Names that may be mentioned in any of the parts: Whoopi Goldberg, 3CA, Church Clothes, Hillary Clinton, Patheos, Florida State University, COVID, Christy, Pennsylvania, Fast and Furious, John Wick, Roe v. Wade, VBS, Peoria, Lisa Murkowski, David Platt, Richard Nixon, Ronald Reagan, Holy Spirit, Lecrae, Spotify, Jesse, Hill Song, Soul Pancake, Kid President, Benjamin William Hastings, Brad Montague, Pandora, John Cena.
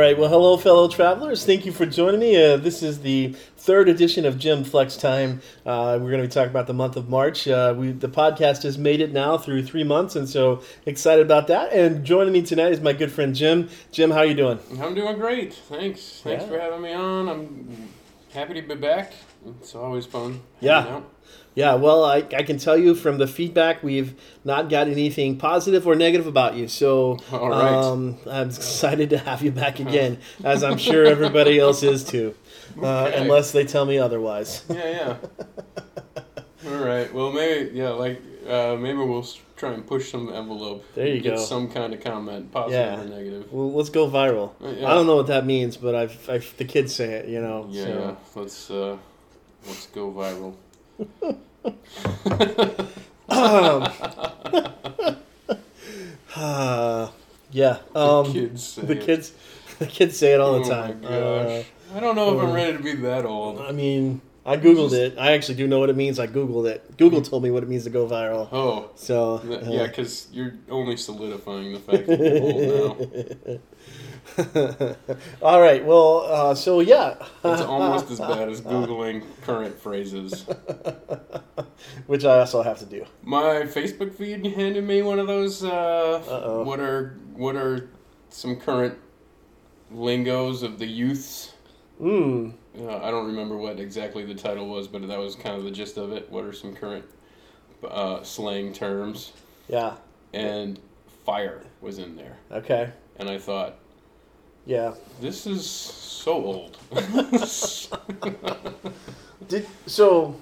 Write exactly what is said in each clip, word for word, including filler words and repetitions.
right, well, hello, fellow travelers. Thank you for joining me. Uh, this is the third edition of Jim Flex Time. Uh, we're going to be talking about the month of March. Uh, we the podcast has made it now through three months, and so excited about that. And joining me tonight is my good friend Jim. Jim, how are you doing? I'm doing great. Thanks. Thanks yeah. for having me on. I'm happy to be back. It's always fun. Yeah. Out. Yeah, well, I, I can tell you from the feedback, we've not got anything positive or negative about you. So All right. um, I'm excited to have you back again, as I'm sure everybody else is too, uh, okay. unless they tell me otherwise. Yeah, yeah. All right. Well, maybe, yeah, like uh, maybe we'll try and push some envelope. There you get go. Get some kind of comment, positive yeah. or negative. Well, let's go viral. Uh, yeah. I don't know what that means, but I've, I've the kids say it, you know. Yeah, so. yeah. Let's uh, let's go viral. um, uh, yeah, um, the kids say the kids, it. the kids say it all oh the time. My gosh. Uh, I don't know if um, I'm ready to be that old. I mean, I googled Just, it. I actually do know what it means. I googled it. Google told me what it means to go viral. Oh, so uh, yeah, because you're only solidifying the fact that you're old now. All right, well, uh, so yeah. It's almost as bad as Googling current phrases. Which I also have to do. My Facebook feed handed me one of those, uh, what are what are some current lingos of the youths? Mm. Uh, I don't remember what exactly the title was, but that was kind of the gist of it. What are some current uh, slang terms? Yeah. And fire was in there. Okay. And I thought... Yeah. This is so old. Did, so,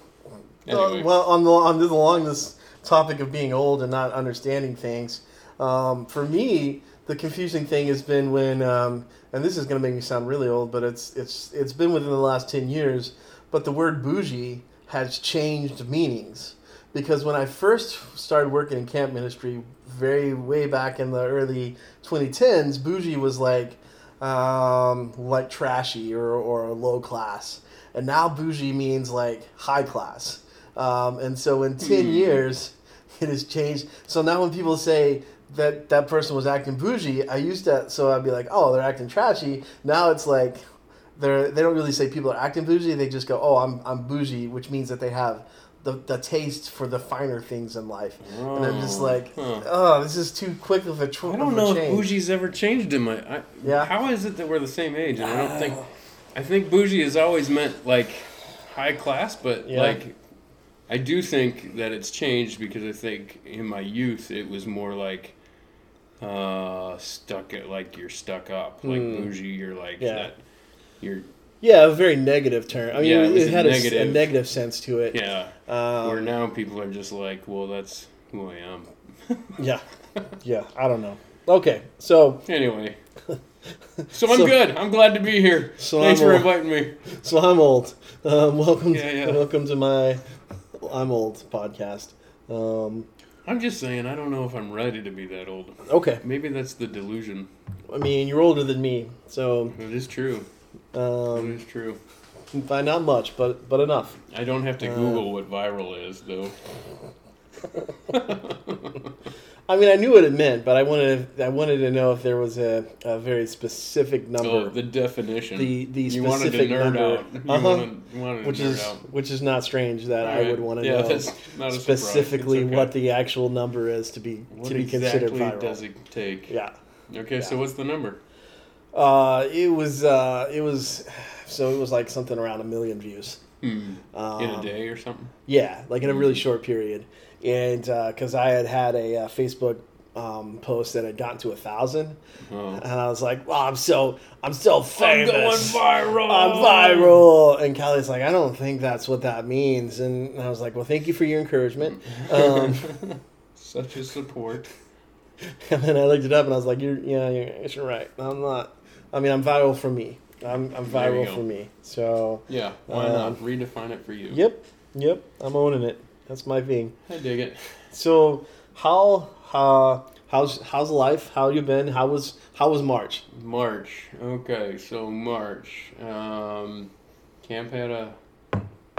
anyway. uh, well, on the, on the, along this topic of being old and not understanding things, um, for me, the confusing thing has been when, um, and this is going to make me sound really old, but it's it's it's been within the last ten years, but the word bougie has changed meanings. Because when I first started working in camp ministry, very way back in the early twenty tens, bougie was like, Um, like trashy or, or low class, and now bougie means like high class. Um, and so in ten mm. years, it has changed. So now when people say that that person was acting bougie, I used to so I'd be like, oh, they're acting trashy. Now it's like they're they don't really say people are acting bougie. They just go, oh, I'm I'm bougie, which means that they have the the taste for the finer things in life. Oh, and I'm just like, huh. oh, this is too quick of a change. I don't know if bougie's ever changed in my... I, yeah. How is it that we're the same age? And I don't think... I think bougie has always meant, like, high class, but, yeah. like, I do think that it's changed because I think in my youth it was more like uh, stuck at, like, you're stuck up. Like, mm. bougie, you're like yeah. that... You're... Yeah, a very negative term. I mean, yeah, it, it had a negative. A, a negative sense to it. Yeah, um, where now people are just like, well, that's who I am. yeah, yeah, I don't know. Okay, so... Anyway. So I'm so, good. I'm glad to be here. So Thanks I'm for old. inviting me. So I'm old. Um, welcome, yeah, yeah. welcome to my I'm Old podcast. Um, I'm just saying, I don't know if I'm ready to be that old. Okay. Maybe that's the delusion. I mean, you're older than me, so... It is true. Um, that is true. By not much, but but enough. I don't have to Google uh, what viral is, though. I mean, I knew what it meant, but I wanted to, I wanted to know if there was a, a very specific number. Oh, the definition. The the you specific number. Out. You uh-huh. wanted, you wanted which to nerd is out. Which is not strange that right. I would want to yeah, know that's not specifically okay. what the actual number is to be what to be exactly considered viral. What does it take? Yeah. Okay, yeah. So what's the number? Uh, it was, uh, it was, so it was like something around a million views. Mm. Um, in a day or something? Yeah, like in a really short period. And, uh, cause I had had a, a Facebook, um, post that had gotten to a thousand. Oh. And I was like, well, I'm so, I'm so famous. I'm going viral. I'm viral. And Callie's like, I don't think that's what that means. And I was like, well, thank you for your encouragement. Um, such a support. And then I looked it up and I was like, you're, yeah, you're, you're right. I'm not. I mean, I'm viral for me. I'm I'm viral for me. So yeah, why um, not redefine it for you? Yep, yep. I'm owning it. That's my thing. I dig it. So how uh, how's how's life? How you been? How was how was March? March. Okay, so March. Um, camp had a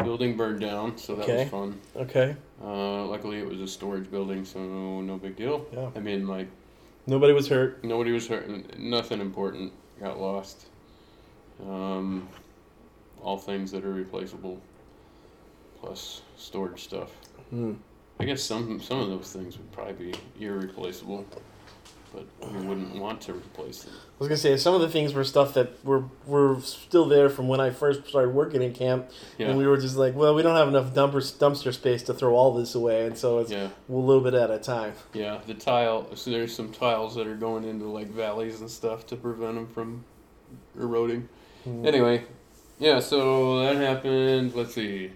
building burned down, so that okay. was fun. Okay. Uh, luckily it was a storage building, so no big deal. Yeah. I mean, like nobody was hurt. Nobody was hurt. Nothing important. got lost. Um, all things that are replaceable, plus storage stuff. Hmm. I guess some some of those things would probably be irreplaceable, but we wouldn't want to replace them. I was going to say, some of the things were stuff that were were still there from when I first started working in camp, yeah. and we were just like, well, we don't have enough dumper, dumpster space to throw all this away, and so it's yeah. a little bit at a time. Yeah, the tile, so there's some tiles that are going into, like, valleys and stuff to prevent them from eroding. Mm. Anyway, yeah, so that happened, let's see.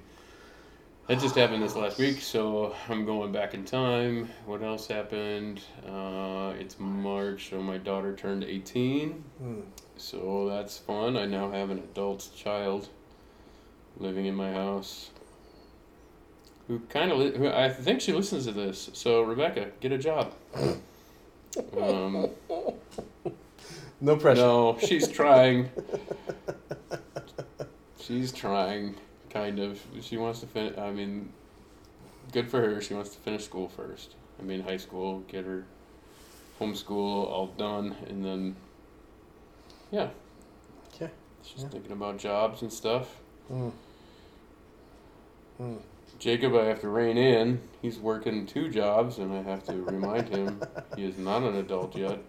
That just happened this last week, so I'm going back in time. What else happened? Uh, it's March, so my daughter turned eighteen, mm. so that's fun. I now have an adult child living in my house who kind of, li- who I think she listens to this, so Rebecca, get a job. Um, no pressure. No, she's trying. She's trying. Kind of. She wants to finish, I mean, good for her. She wants to finish school first. I mean, high school, get her homeschool all done, and then, yeah. Okay. She's yeah. thinking about jobs and stuff. Mm. Mm. Jacob, I have to rein in. He's working two jobs, and I have to remind him he is not an adult yet.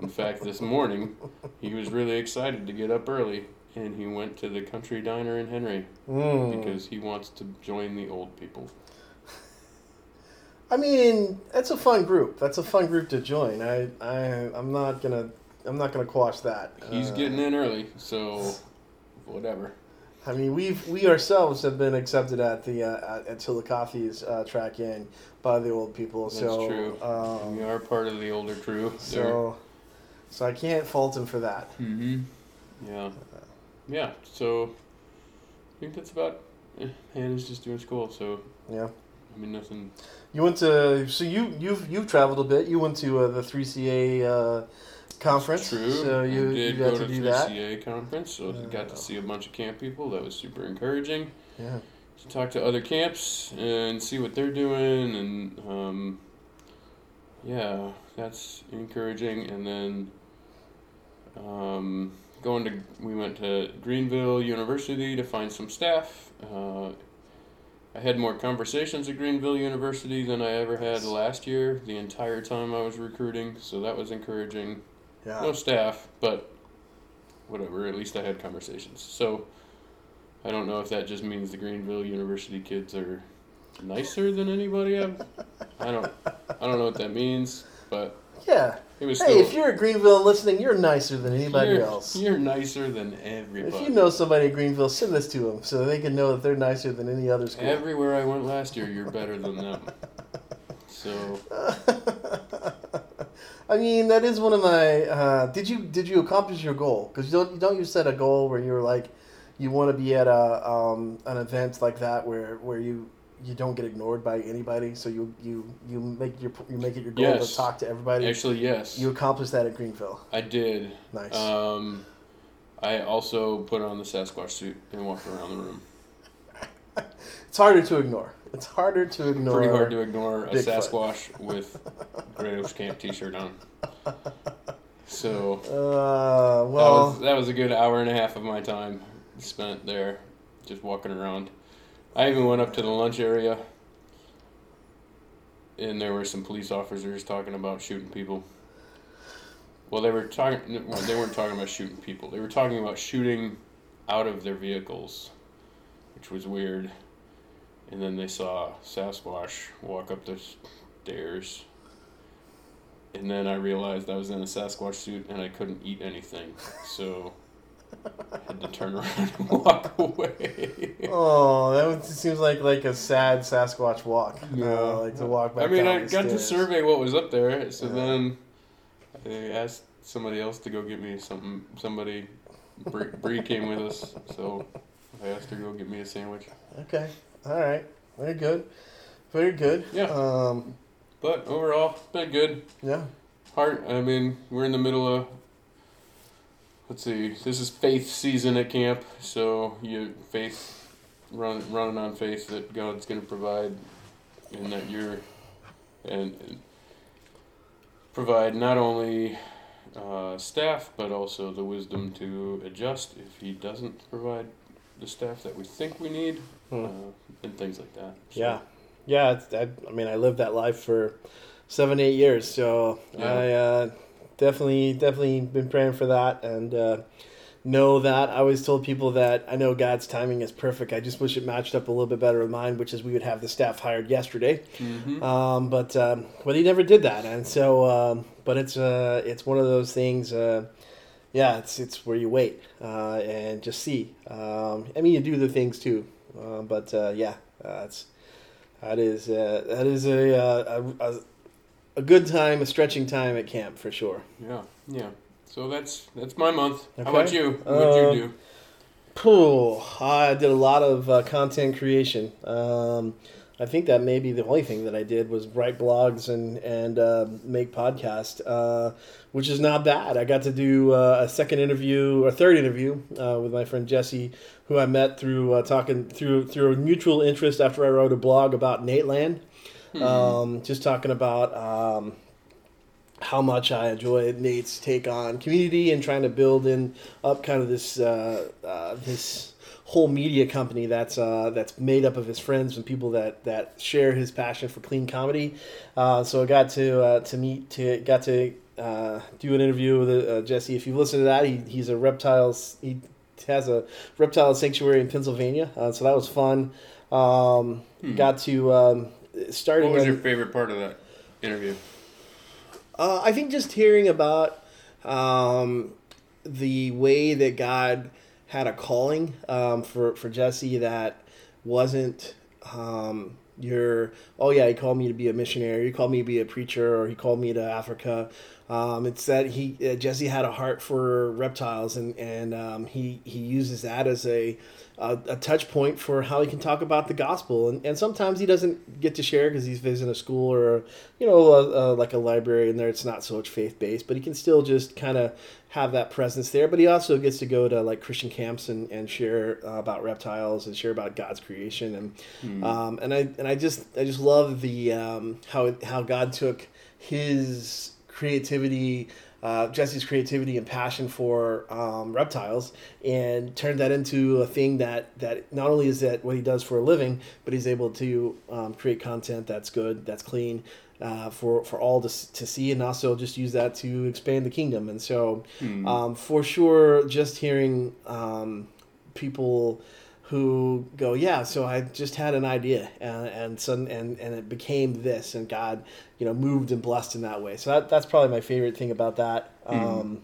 In fact, this morning, he was really excited to get up early. And he went to the country diner in Henry mm. because he wants to join the old people. I mean, that's a fun group. That's a fun group to join. I, I, I'm not gonna, I'm not gonna quash that. He's uh, getting in early, so whatever. I mean, we've we ourselves have been accepted at the uh, at Till the Coffee's uh, track in by the old people. That's so, true. Um, we are part of the older crew. So, there. so I can't fault him for that. Mm-hmm. Yeah. Yeah, so I think that's about. Eh, Hannah's just doing school, so yeah. I mean, nothing. You went to so you you've you've traveled a bit. You went to uh, the three C A uh, conference. That's true. So you, I did you got go to, to do that. three C A conference, so uh, got to see a bunch of camp people. That was super encouraging. Yeah. To talk to other camps and see what they're doing, and um, yeah, that's encouraging. And then. Um, Going to, we went to Greenville University to find some staff. Uh, I had more conversations at Greenville University than I ever had last year, the entire time I was recruiting, so that was encouraging. Yeah. No staff, but whatever, at least I had conversations. So I don't know if that just means the Greenville University kids are nicer than anybody I've, I don't, I don't know what that means, but... Yeah. It was hey, still, if you're at Greenville listening, you're nicer than anybody you're, else. You're nicer than everybody. If you know somebody at Greenville, send this to them so they can know that they're nicer than any other school. Everywhere I went last year, you're better than them. So. I mean, that is one of my... Uh, did you did you accomplish your goal? Because don't, don't you set a goal where you're like, you want to be at a um, an event like that where, where you... You don't get ignored by anybody, so you you, you make your you make it your goal yes. to talk to everybody. Actually, yes. You accomplished that at Greenville. I did. Nice. Um, I also put on the Sasquatch suit and walked around the room. It's harder to ignore. It's harder to ignore. Pretty hard to ignore a Sasquatch with Grados Camp T-shirt on. So uh, well, that was, that was a good hour and a half of my time spent there, just walking around. I even went up to the lunch area, and there were some police officers talking about shooting people. Well, they were talking. Well, they weren't talking about shooting people. They were talking about shooting out of their vehicles, which was weird. And then they saw Sasquatch walk up the stairs, and then I realized I was in a Sasquatch suit and I couldn't eat anything, so. I had to turn around and walk away. Oh, that would, seems like like a sad Sasquatch walk. Yeah. Uh, like to walk back I mean, I got to survey what was up there, so yeah. then I asked somebody else to go get me something. Somebody, Bree, Bree came with us, so I asked her to go get me a sandwich. Okay, all right, very good, very good. Yeah. Um, but overall, it's been good. Yeah. Hard. I mean, we're in the middle of. Let's see. This is faith season at camp, so you faith, run, running on faith that God's going to provide, and that you're, and, and provide not only uh, staff, but also the wisdom to adjust if he doesn't provide the staff that we think we need, hmm. uh, and things like that. So. Yeah. Yeah, it's, I, I mean, I lived that life for seven, eight years, so yeah. I uh, definitely, definitely been praying for that, and uh, know that. I always told people that I know God's timing is perfect. I just wish it matched up a little bit better with mine, which is we would have the staff hired yesterday, mm-hmm. um, but um, but he never did that, and so, um, but it's uh, it's one of those things. Uh, yeah, it's it's where you wait uh, and just see. Um, I mean, you do the things too, uh, but uh, yeah, uh, it's. That is uh, that is a, uh, a a good time, a stretching time at camp for sure. Yeah, yeah. So that's that's my month. Okay. How about you? What did um, you do? Cool. I did a lot of uh, content creation. Um, I think that maybe the only thing that I did was write blogs and and uh, make podcasts, uh, which is not bad. I got to do uh, a second interview, or third interview, uh, with my friend Jesse, who I met through uh, talking through through a mutual interest after I wrote a blog about Nate Land, mm-hmm. um, just talking about um, how much I enjoy Nate's take on community and trying to build in up kind of this uh, uh, this. whole media company that's uh, that's made up of his friends and people that, that share his passion for clean comedy. Uh, so I got to uh, to meet to got to uh, do an interview with uh, Jesse. If you listen to that, he he's a reptiles he has a reptile sanctuary in Pennsylvania. Uh, so that was fun. Um, hmm. Got to um, start. What was your favorite part of that interview? Uh, I think just hearing about um, the way that God had a calling um, for, for Jesse that wasn't um, your, oh yeah, he called me to be a missionary, he called me to be a preacher, or he called me to Africa. Um, it's that he uh, Jesse had a heart for reptiles, and, and um, he, he uses that as a, a, a touch point for how he can talk about the gospel. And, and sometimes he doesn't get to share because he's visiting a school or, you know, a, a, like a library in there. It's not so much faith-based, but he can still just kind of have that presence there. But he also gets to go to like Christian camps and, and share uh, about reptiles and share about God's creation. And mm. um, and I and I just I just love the um, how how God took his creativity, uh, Jesse's creativity and passion for um, reptiles, and turned that into a thing that, that not only is that what he does for a living, but he's able to um, create content that's good, that's clean, uh, for, for all to, to see, and also just use that to expand the kingdom. And so mm. um, for sure, just hearing um, people who go, yeah, so I just had an idea, and and, sudden, and and it became this, and God, you know, moved and blessed in that way. So that, that's probably my favorite thing about that. Mm-hmm. Um,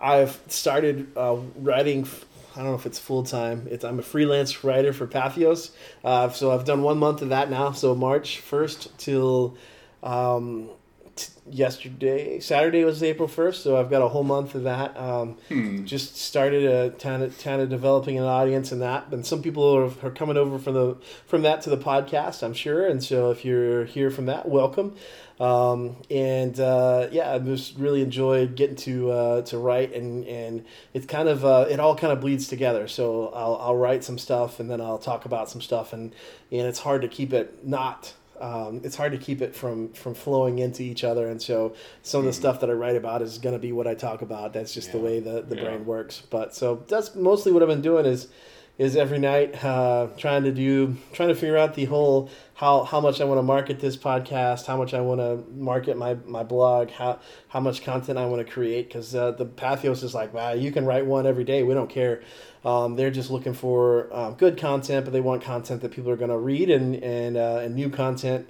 I've started uh, writing, I don't know if it's full-time, it's I'm a freelance writer for Patheos, uh, so I've done one month of that now, so March first till um, t- yesterday, Saturday was April first, so I've got a whole month of that. Um, hmm. Just started kind of kind of developing an audience in that, and some people are, are coming over from the from that to the podcast, I'm sure, and so if you're here from that, welcome. Um, and uh, yeah, I just really enjoyed getting to uh, to write, and, and it's kind of uh, it all kind of bleeds together. So I'll I'll write some stuff, and then I'll talk about some stuff, and and it's hard to keep it not. Um, it's hard to keep it from, from flowing into each other. And so some of the stuff that I write about is going to be what I talk about. That's just yeah. the way the, the yeah. brain works. But so that's mostly what I've been doing is, is every night, uh, trying to do, trying to figure out the whole, how, how much I want to market this podcast, how much I want to market my, my blog, how, how much content I want to create. Cause, uh, the Patheos is like, wow, you can write one every day. We don't care. Um, they're just looking for um, good content, but they want content that people are going to read, and and, uh, and new content,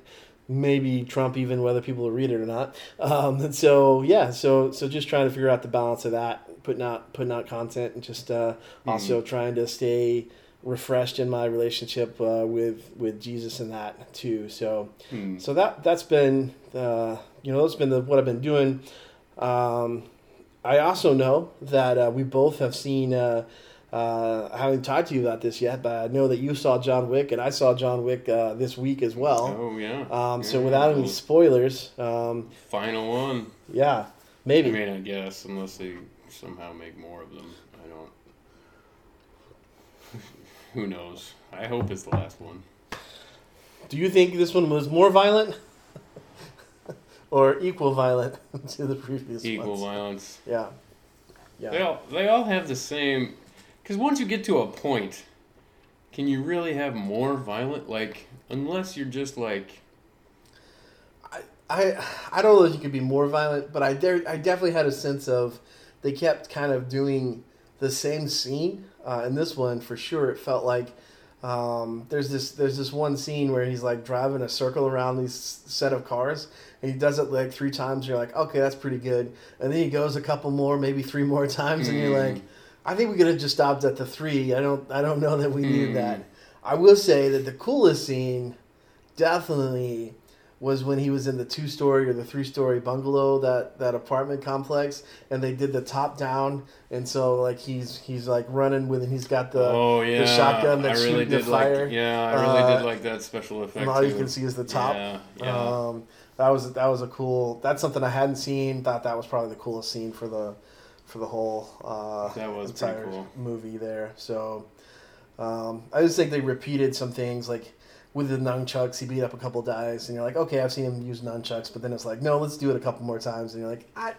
maybe trump even whether people will read it or not. Um, and so yeah, so so just trying to figure out the balance of that, putting out putting out content, and just uh, mm-hmm. also trying to stay refreshed in my relationship uh, with with Jesus and that too. So mm-hmm. so that that's been uh, you know that's been the, what I've been doing. Um, I also know that uh, we both have seen. Uh, Uh, I haven't talked to you about this yet, but I know that you saw John Wick, and I saw John Wick uh, this week as well. Oh, yeah. Um, yeah. So without any spoilers. Um, Final one. Yeah, maybe. I mean, I guess, unless they somehow make more of them. I don't... Who knows? I hope it's the last one. Do you think this one was more violent? or equal violent to the previous equal ones. Equal violence. Yeah. Yeah. They all, they all have the same... Because once you get to a point, can you really have more violent? Like, unless you're just like... I I, I don't know if you could be more violent, but I, de- I definitely had a sense of... They kept kind of doing the same scene. Uh, in this one, for sure, it felt like... Um, there's this there's this one scene where he's like driving a circle around these set of cars, and he does it like three times, and you're like, okay, that's pretty good. And then he goes a couple more, maybe three more times, and mm. you're like, I think we could have just stopped at the three. I don't I don't know that we mm. needed that. I will say that the coolest scene definitely was when he was in the two-story or the three-story bungalow, that, that apartment complex, and they did the top down, and so like he's he's like running with, and he's got the, oh, yeah. the shotgun that's really shooting the fire. Like, yeah, I really uh, did like that special effect. And all too. You can see is the top. Yeah, yeah. Um, that was that was a cool. That's something I hadn't seen. Thought that was probably the coolest scene for the for the whole uh, that was entire cool. movie there. So um, I just think they repeated some things like. With the nunchucks, he beat up a couple guys, and you're like, okay, I've seen him use nunchucks, but then it's like, no, let's do it a couple more times, and you're like, I,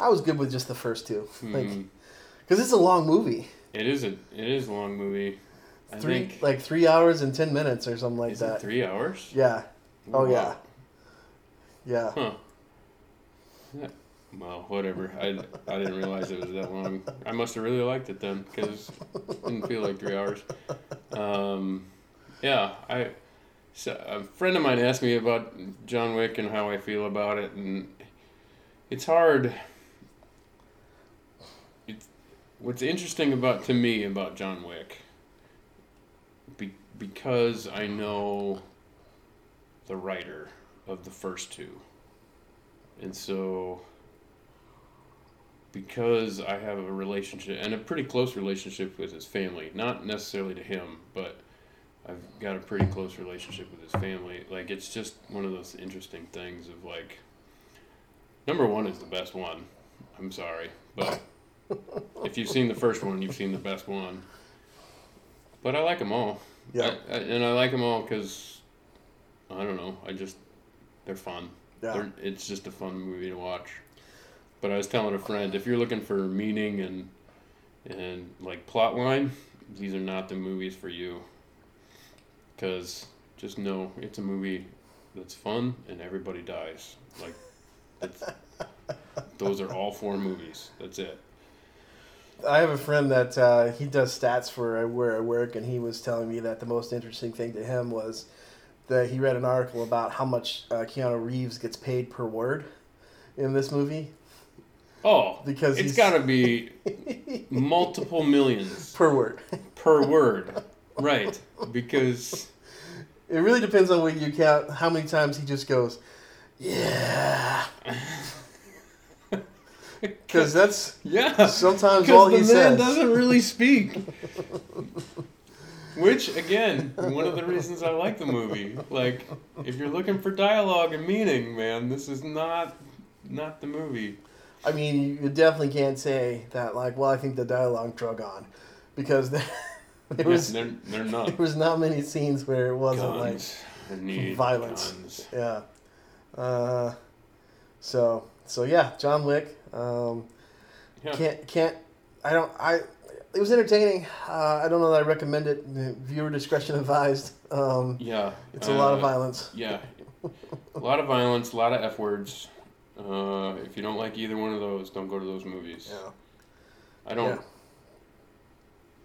I was good with just the first two, mm. like, because it's a long movie. It is a, it is a long movie. I three, think like three hours and ten minutes or something like is that. It three hours? Yeah. Wow. Oh yeah. Yeah. Huh. Yeah. Well, whatever. I, I didn't realize it was that long. I must have really liked it then, because it didn't feel like three hours. Um, yeah, I. So a friend of mine asked me about John Wick and how I feel about it, and it's hard. It's, what's interesting about to me about John Wick, be, because I know the writer of the first two, and so because I have a relationship, and a pretty close relationship with his family, not necessarily to him, but... I've got a pretty close relationship with his family. Like, it's just one of those interesting things of, like, number one is the best one. I'm sorry. But if you've seen the first one, you've seen the best one. But I like them all. Yeah. I, I, and I like them all because, I don't know, I just, they're fun. Yeah. They're, it's just a fun movie to watch. But I was telling a friend, if you're looking for meaning and, and like, plot line, these are not the movies for you. Because just know it's a movie that's fun and everybody dies. Like, that's, those are all four movies. That's it. I have a friend that uh, he does stats for where I work, and he was telling me that the most interesting thing to him was that he read an article about how much uh, Keanu Reeves gets paid per word in this movie. Oh, because it's got to be multiple millions. Per word. Per word. Right, because it really depends on what you count, how many times he just goes, yeah, because that's yeah. Sometimes all he says. The man doesn't really speak, which again, one of the reasons I like the movie. Like, if you're looking for dialogue and meaning, man, this is not not the movie. I mean, you definitely can't say that. Like, well, I think the dialogue drug on, because. The, There was, yeah, they're, they're not. There was not many scenes where it wasn't guns. Like need violence. Guns. Yeah. Uh, so so yeah, John Wick. Um, yeah. Can't can't. I don't. I. It was entertaining. Uh, I don't know that I recommend it. Viewer discretion advised. Um, yeah. It's a uh, lot of violence. Yeah. A lot of violence. A lot of F words. Uh, if you don't like either one of those, don't go to those movies. Yeah. I don't. Yeah.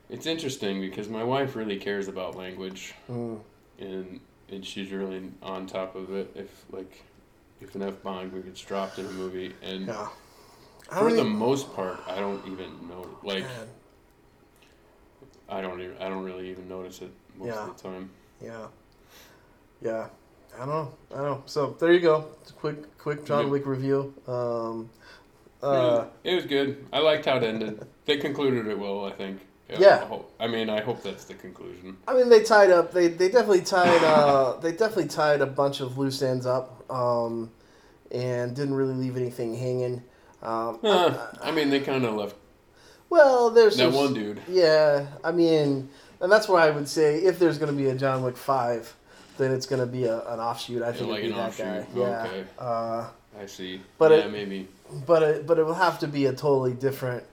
It's interesting because my wife really cares about language, mm. and and she's really on top of it. If like, if an F bomb gets dropped in a movie, and yeah. for the even... most part, I don't even know. Like, God. I don't even, I don't really even notice it most yeah. of the time. Yeah, yeah, I don't know, I don't know. So there you go. It's a quick, quick John Wick review. Um, uh, it was good. I liked how it ended. They concluded it well, I think. Yeah, yeah. I, hope, I mean, I hope that's the conclusion. I mean, they tied up. They they definitely tied. Uh, they definitely tied a bunch of loose ends up, um, and didn't really leave anything hanging. Um, uh, I, I mean, they kind of left. Well, there's that some, one dude. Yeah, I mean, and that's why I would say if there's going to be a John Wick five, then it's going to be a, an offshoot. I yeah, think like it'd be that offshoot. Guy. Yeah. Okay. Uh, actually. But yeah, it, maybe. But it, but it will have to be a totally different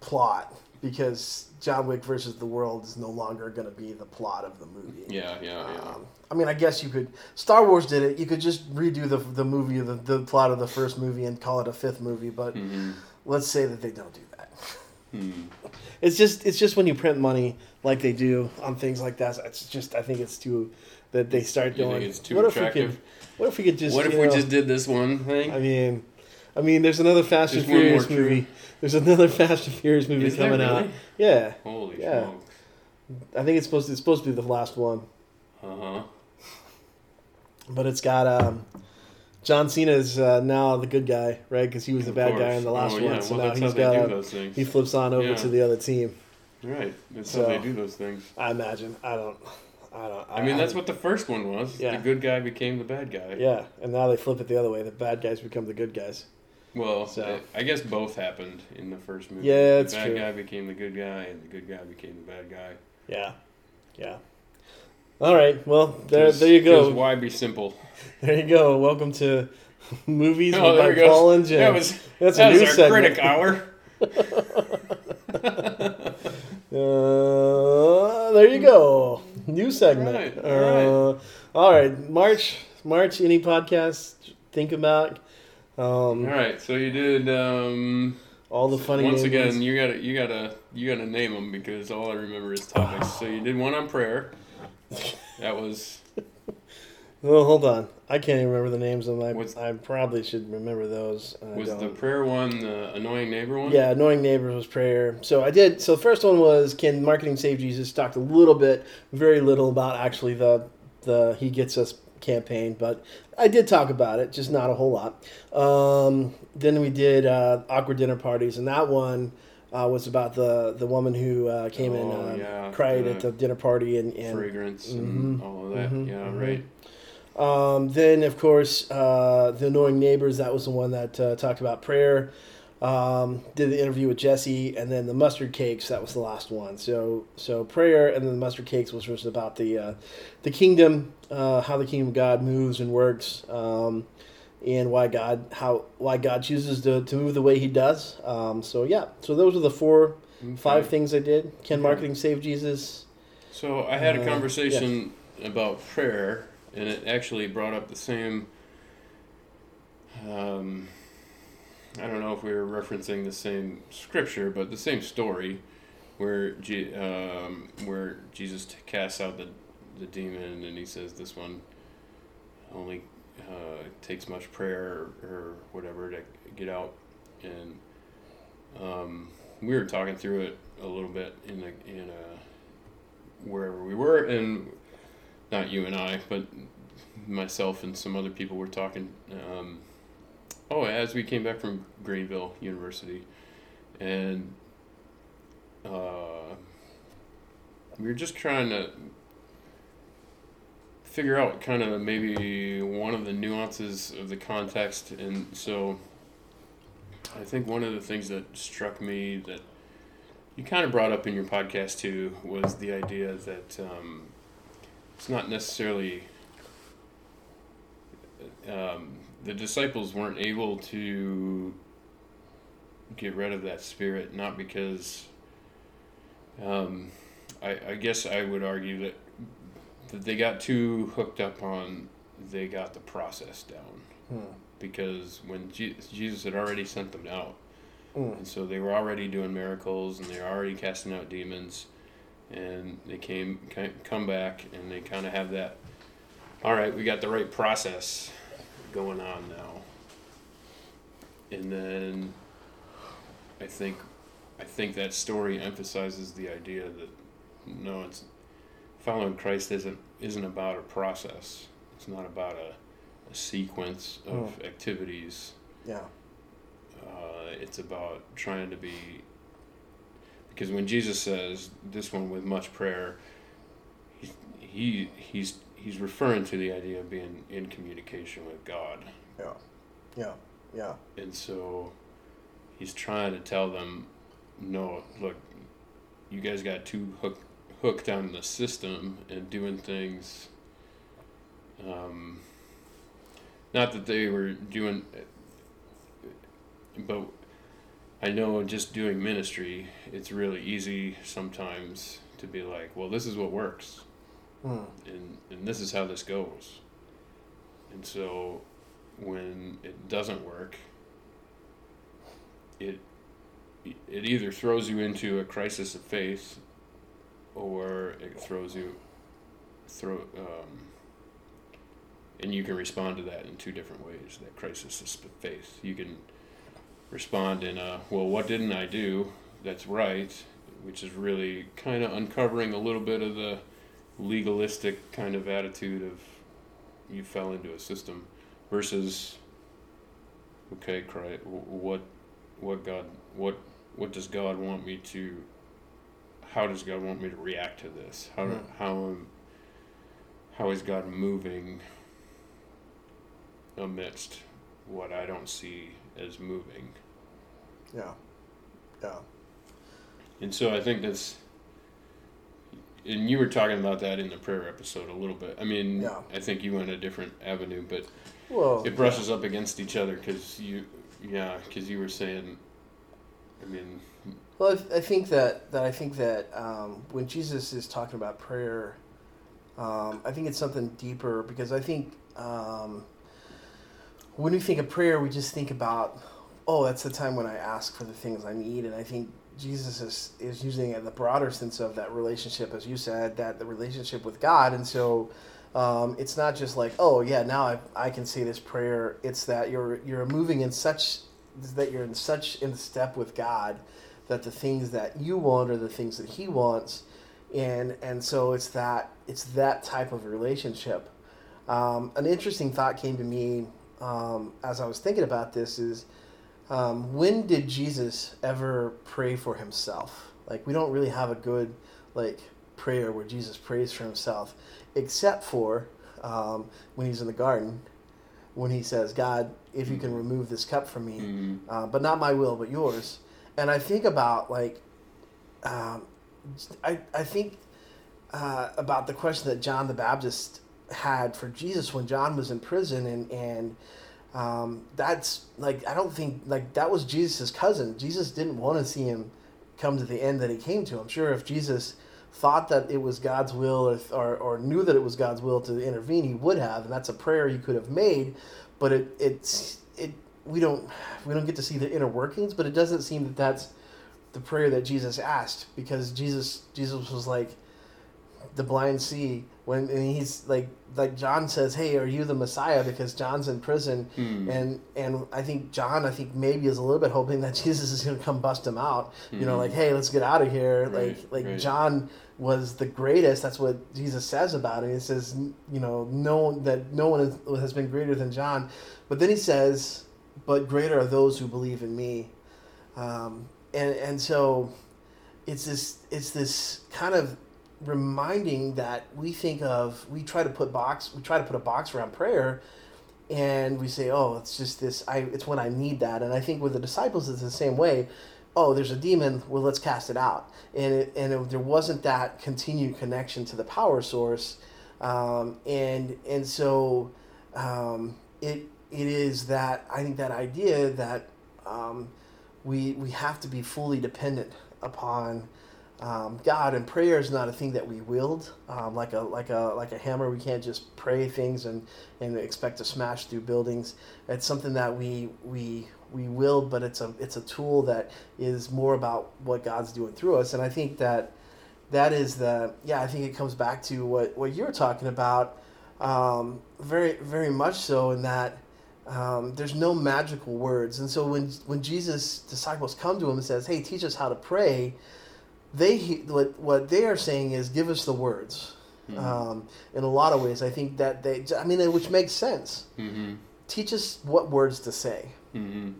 plot, because John Wick versus the world is no longer going to be the plot of the movie. Yeah, yeah, um, yeah. I mean, I guess you could... Star Wars did it. You could just redo the the movie, the, the plot of the first movie and call it a fifth movie, but mm-hmm. let's say that they don't do that. Hmm. It's just it's just when you print money like they do on things like that, it's just I think it's too... that they start going, you think it's too what attractive? If we could, what if we could just... What if we know, just did this one thing? I mean... I mean, there's another Fast and Furious movie. True. There's another Fast and Furious movie Is coming really? out. Yeah. Holy yeah. smoke. I think it's supposed to, it's supposed to be the last one. Uh-huh. But it's got... Um, John Cena is uh, now the good guy, right? Because he was the bad guy in the last oh, yeah. one. So well, now he's got... A, he flips on over yeah. to the other team. Right. That's so, how they do those things. I imagine. I don't... I don't. I, I mean, that's I, what the first one was. Yeah. The good guy became the bad guy. Yeah. And now they flip it the other way. The bad guys become the good guys. Well, so. I, I guess both happened in the first movie. Yeah, that's true. The bad true. guy became the good guy, and the good guy became the bad guy. Yeah, yeah. All right, well, there there you go. Why be simple? There you go. Welcome to Movies oh, with by Paul and Jim. That was, that's that a was new our segment. Critic Hour. uh, there you go. New segment. All right. All right. Uh, all right. March, March, any podcasts think about... Um, all right, so you did um, all the funny. Once again, ones. you gotta, you gotta, you gotta name them, because all I remember is topics. Oh. So you did one on prayer. That was. Well, hold on, I can't even remember the names of them. Was, I probably should remember those. I was don't. The prayer one the annoying neighbor one? Yeah, annoying neighbor was prayer. So I did. So the first one was, can marketing save Jesus? Talked a little bit, very little about actually the the He Gets Us campaign, but I did talk about it, just not a whole lot. Um, then we did uh, awkward dinner parties, and that one uh, was about the, the woman who uh, came oh, in and uh, yeah, cried uh, at the dinner party. and, and Fragrance mm-hmm, and all of that, mm-hmm, yeah, mm-hmm. right. Um, then, of course, uh, The Annoying Neighbors, that was the one that uh, talked about prayer. Um, did the interview with Jesse, and then the mustard cakes. That was the last one. So, so prayer, and then the mustard cakes was just about the uh, the kingdom, uh, how the kingdom of God moves and works, um, and why God how why God chooses to, to move the way He does. Um, so yeah, so those are the four, okay. five things I did. Can okay. marketing save Jesus? So I had a conversation uh, yeah. about prayer, and it actually brought up the same. Um, I don't know if we were referencing the same scripture, but the same story where G, um, where Jesus casts out the, the demon, and He says this one only uh, takes much prayer or, or whatever to get out. And um, we were talking through it a little bit in a, in a, wherever we were, and not you and I, but myself and some other people were talking um Oh, as we came back from Greenville University, and uh, we were just trying to figure out kind of maybe one of the nuances of the context. And so I think one of the things that struck me that you kind of brought up in your podcast too was the idea that um, it's not necessarily... Um, the disciples weren't able to get rid of that spirit, not because, um, I, I guess I would argue that, that they got too hooked up on, they got the process down. Hmm. Because when Je- Jesus had already sent them out, hmm. and so they were already doing miracles, and they were already casting out demons, and they came come back, and they kind of have that, all right, we got the right process going on now. And then I think I think that story emphasizes the idea that no, it's following Christ isn't isn't about a process. It's not about a, a sequence of mm. activities. Yeah. Uh, it's about trying to be, because when Jesus says this one with much prayer, he, he he's He's referring to the idea of being in communication with God. Yeah, yeah, yeah. And so he's trying to tell them, no, look, you guys got too hook, hooked on the system and doing things um, Not that they were doing, but I know just doing ministry, it's really easy sometimes to be like, well, this is what works. Hmm. And and this is how this goes. And so when it doesn't work, it it either throws you into a crisis of faith, or it throws you throw um and you can respond to that in two different ways, that crisis of faith. You can respond in a, well, what didn't I do that's right, which is really kind of uncovering a little bit of the legalistic kind of attitude of you fell into a system, versus, okay, Christ, what what God what what does God want me to how does God want me to react to this? How mm. how how is God moving amidst what I don't see as moving? Yeah. Yeah. And so I think that's, and you were talking about that in the prayer episode a little bit. I mean, yeah. I think you went a different avenue, but well, it brushes yeah. up against each other because you, yeah, because you were saying, I mean. Well, I think that, that I think that um, when Jesus is talking about prayer, um, I think it's something deeper, because I think um, when we think of prayer, we just think about, oh, that's the time when I ask for the things I need, and I think Jesus is, is using it in the broader sense of that relationship, as you said, that the relationship with God. And so um, it's not just like, oh yeah, now I I can say this prayer. It's that you're you're moving in such that you're in such in step with God that the things that you want are the things that He wants, and and so it's that it's that type of relationship. Um, an interesting thought came to me um, as I was thinking about this is. Um, when did Jesus ever pray for himself? Like, we don't really have a good, like, prayer where Jesus prays for himself, except for um, when he's in the garden, when he says, God, if you can remove this cup from me, mm-hmm. uh, but not my will, but yours. And I think about, like, um, I, I think uh, about the question that John the Baptist had for Jesus when John was in prison, and, and Um, that's like, I don't think like that was Jesus's cousin. Jesus didn't want to see him come to the end that he came to. I'm sure if Jesus thought that it was God's will, or, or, or knew that it was God's will to intervene, he would have, and that's a prayer he could have made, but it, it's, it, we don't, we don't get to see the inner workings, but it doesn't seem that that's the prayer that Jesus asked, because Jesus, Jesus was like the blind see. When and he's like, like John says, "Hey, are you the Messiah?" Because John's in prison, mm. and and I think John, I think maybe is a little bit hoping that Jesus is going to come bust him out. Mm. You know, like, "Hey, let's get out of here." Right, like like right. John was the greatest. That's what Jesus says about him. He says, you know, no that no one has been greater than John. But then he says, "But greater are those who believe in me," um, and and so it's this it's this kind of. reminding that we think of, we try to put box, we try to put a box around prayer, and we say, oh, it's just this, I, it's when I need that. And I think with the disciples, it's the same way. Oh, there's a demon. Well, let's cast it out. And it, and it, there wasn't that continued connection to the power source, um, and and so um, it it is that I think that idea that um, we we have to be fully dependent upon. Um, God, and prayer is not a thing that we wield, um, like a like a like a hammer. We can't just pray things and, and expect to smash through buildings. It's something that we we we wield, but it's a it's a tool that is more about what God's doing through us. And I think that that is the yeah. I think it comes back to what, what you're talking about, um, very very much so. In that um, there's no magical words, and so when when Jesus' disciples come to him and says, "Hey, teach us how to pray." They what what they are saying is, give us the words. Mm-hmm. Um, in a lot of ways, I think that they. I mean, which makes sense. Mm-hmm. Teach us what words to say. Mm-hmm.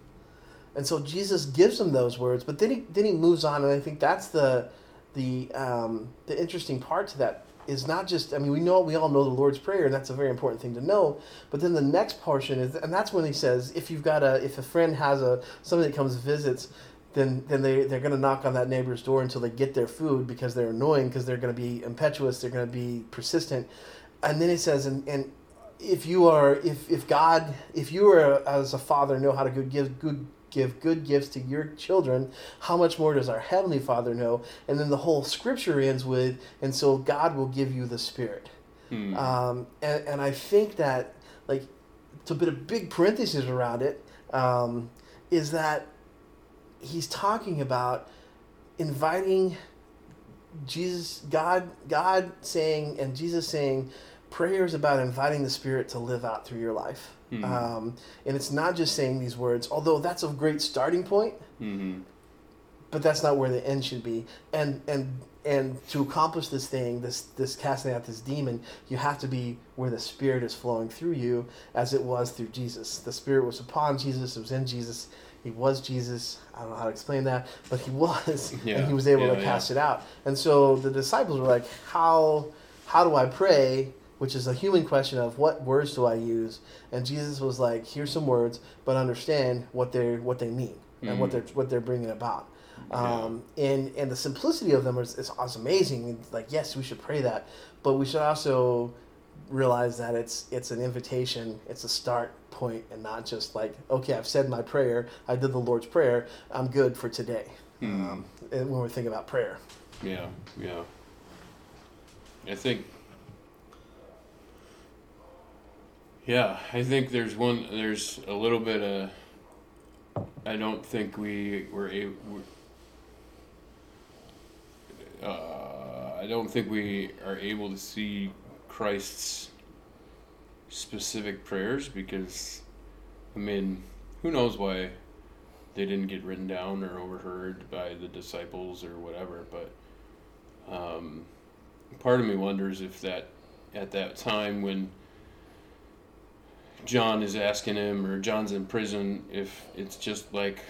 And so Jesus gives them those words, but then he then he moves on, and I think that's the the um, the interesting part to that is not just. I mean, we know we all know the Lord's Prayer, and that's a very important thing to know. But then the next portion is, and that's when he says, if you've got a if a friend has a somebody that comes visits. then then they, they're going to knock on that neighbor's door until they get their food, because they're annoying, because they're going to be impetuous, they're going to be persistent. And then it says, and, and if you are, if, if God, if you are as a father know how to good give good give good gifts to your children, how much more does our Heavenly Father know? And then the whole scripture ends with, and so God will give you the Spirit. Hmm. Um, and, and I think that, like, to put a big parenthesis around it, um, is that he's talking about inviting Jesus, God, God saying, and Jesus saying, prayers about inviting the Spirit to live out through your life. Mm-hmm. Um, and it's not just saying these words, although that's a great starting point, mm-hmm. but that's not where the end should be. And, and, and to accomplish this thing, this, this casting out this demon, you have to be where the Spirit is flowing through you, as it was through Jesus. The Spirit was upon Jesus. It was in Jesus. He was Jesus. I don't know how to explain that, but he was, yeah. and he was able yeah, to cast yeah. it out. And so the disciples were like, how, how do I pray? Which is a human question of what words do I use? And Jesus was like, here's some words, but understand what they what they mean mm-hmm. and what they're what they're bringing about. Um, yeah. And and the simplicity of them is is, is amazing. It's like, yes, we should pray that, but we should also realize that it's it's an invitation, it's a start point, and not just like, okay, I've said my prayer, I did the Lord's Prayer, I'm good for today. Mm-hmm. Um, and when we think about prayer, yeah, yeah, I think. Yeah, I think there's one, there's a little bit of, I don't think we were able, uh, I don't think we are able to see Christ's specific prayers because, I mean, who knows why they didn't get written down or overheard by the disciples or whatever, but um, part of me wonders if that, at that time when John is asking him, or John's in prison, if it's just like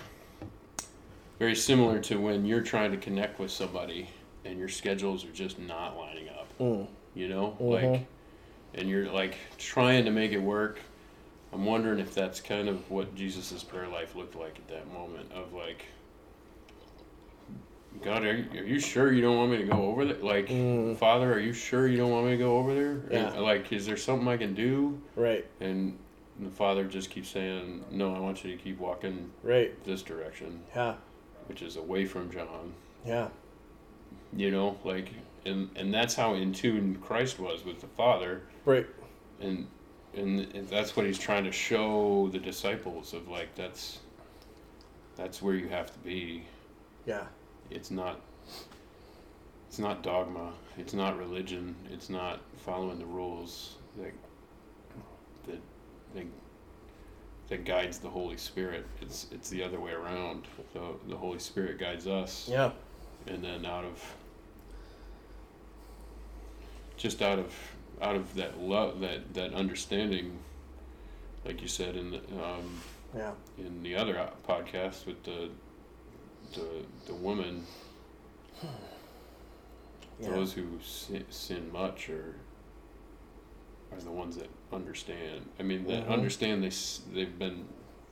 very similar to when you're trying to connect with somebody and your schedules are just not lining up, mm. you know, mm-hmm. like, and you're like trying to make it work. I'm wondering if that's kind of what Jesus's prayer life looked like at that moment of like, God, are you, are you sure you don't want me to go over there? Like, mm. Father, are you sure you don't want me to go over there? Yeah. And, like, is there something I can do? Right. And the Father just keeps saying, no, I want you to keep walking right this direction. Yeah. Which is away from John. Yeah. You know, like, and and that's how in tune Christ was with the Father. Right. And, and and that's what he's trying to show the disciples of, like, that's that's where you have to be. Yeah. It's not, it's not dogma. It's not religion. It's not following the rules that that that, that guides the Holy Spirit. It's it's the other way around. So the Holy Spirit guides us. Yeah. And then out of just out of out of that love, that that understanding, like you said in the um, yeah in the other podcast with the. The, the woman, yeah. those who sin, sin much are are the ones that understand. I mean, that mm-hmm. understand they they've been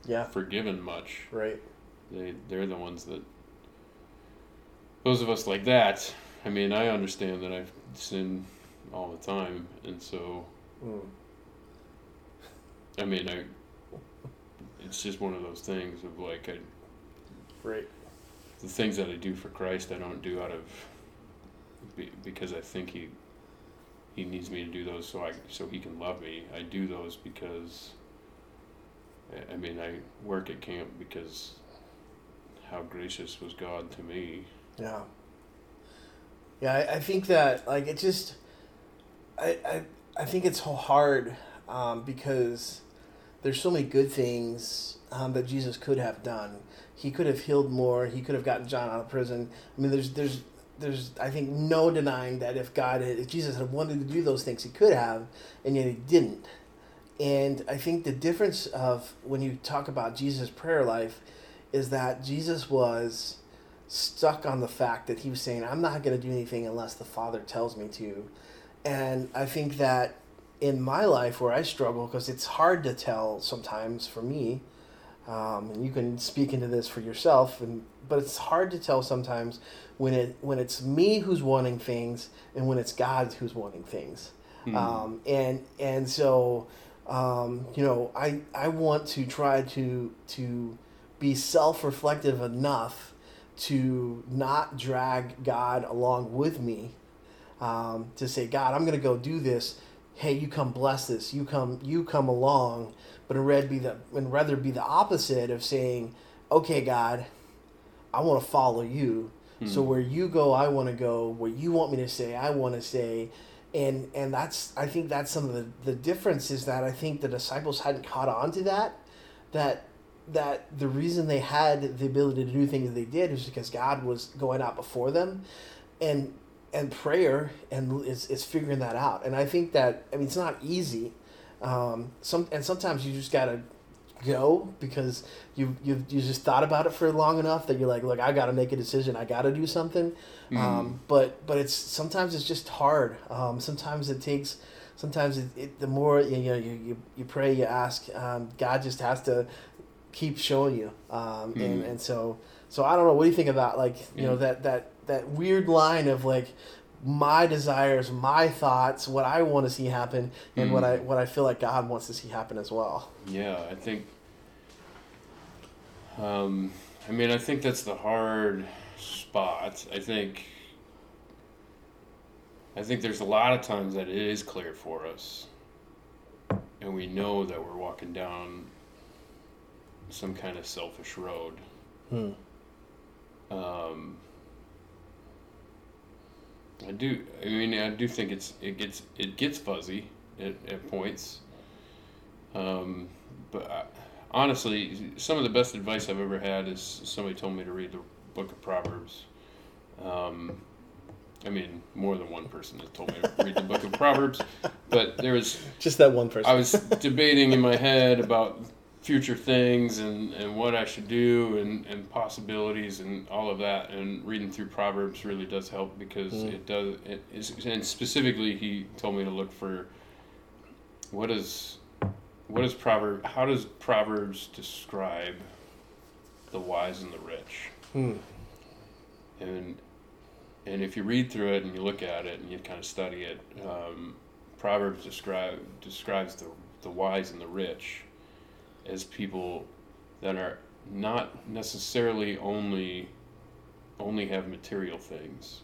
yeah. forgiven much. Right. They they're the ones that. Those of us like that. I mean, I understand that I sin all the time, and so. Mm. I mean, I. It's just one of those things of like I. Right. The things that I do for Christ, I don't do out of because I think he he needs me to do those so I so he can love me. I do those because I mean I work at camp because how gracious was God to me. Yeah. Yeah, I, I think that like it just I I, I think it's so hard um, because there's so many good things um, that Jesus could have done. He could have healed more. He could have gotten John out of prison. I mean, there's, there's, there's. I think no denying that if God, had, if Jesus had wanted to do those things, he could have, and yet he didn't. And I think the difference of when you talk about Jesus' prayer life is that Jesus was stuck on the fact that he was saying, "I'm not going to do anything unless the Father tells me to," and I think that in my life where I struggle because it's hard to tell sometimes for me. Um, and you can speak into this for yourself, and but it's hard to tell sometimes when it when it's me who's wanting things and when it's God who's wanting things. Mm. Um, and and so um, you know, I I want to try to to be self-reflective enough to not drag God along with me, um, to say, God, I'm going to go do this. Hey, you come bless this. You come you come along. But it would be the and rather be the opposite of saying, okay, God, I want to follow you. Hmm. So where you go, I want to go. Where you want me to say, I want to say. And and that's I think that's some of the, the difference is that I think the disciples hadn't caught on to that, that that the reason they had the ability to do things they did was because God was going out before them, and and prayer and is is figuring that out. And I think that I mean it's not easy. Um, some and sometimes you just gotta go because you you you just thought about it for long enough that you're like, look, I gotta make a decision. I gotta do something. Mm-hmm. Um, but but it's sometimes it's just hard. Um, sometimes it takes. Sometimes it, it the more you know you you, you pray, you ask. Um, God just has to keep showing you. Um, mm-hmm. and, and so so I don't know. What do you think about like you mm-hmm. know that that that weird line of like. My desires, my thoughts, what I want to see happen, and mm-hmm. what I what I feel like God wants to see happen as well. Yeah, I think. Um, I mean, I think that's the hard spot. I think. I think there's a lot of times that it is clear for us, and we know that we're walking down some kind of selfish road. Hmm. Um. I do. I mean, I do think it's it gets it gets fuzzy at, at points. Um, but I, honestly, some of the best advice I've ever had is somebody told me to read the Book of Proverbs. Um, I mean, more than one person has told me to read the Book of Proverbs, but there was just that one person. I was debating in my head about future things and, and what I should do and, and possibilities and all of that, and reading through Proverbs really does help because mm. it does it is, and specifically he told me to look for what is what is Proverb how does Proverbs describe the wise and the rich mm. and and if you read through it and you look at it and you kind of study it, um, Proverbs describe describes the the wise and the rich as people that are not necessarily only only have material things,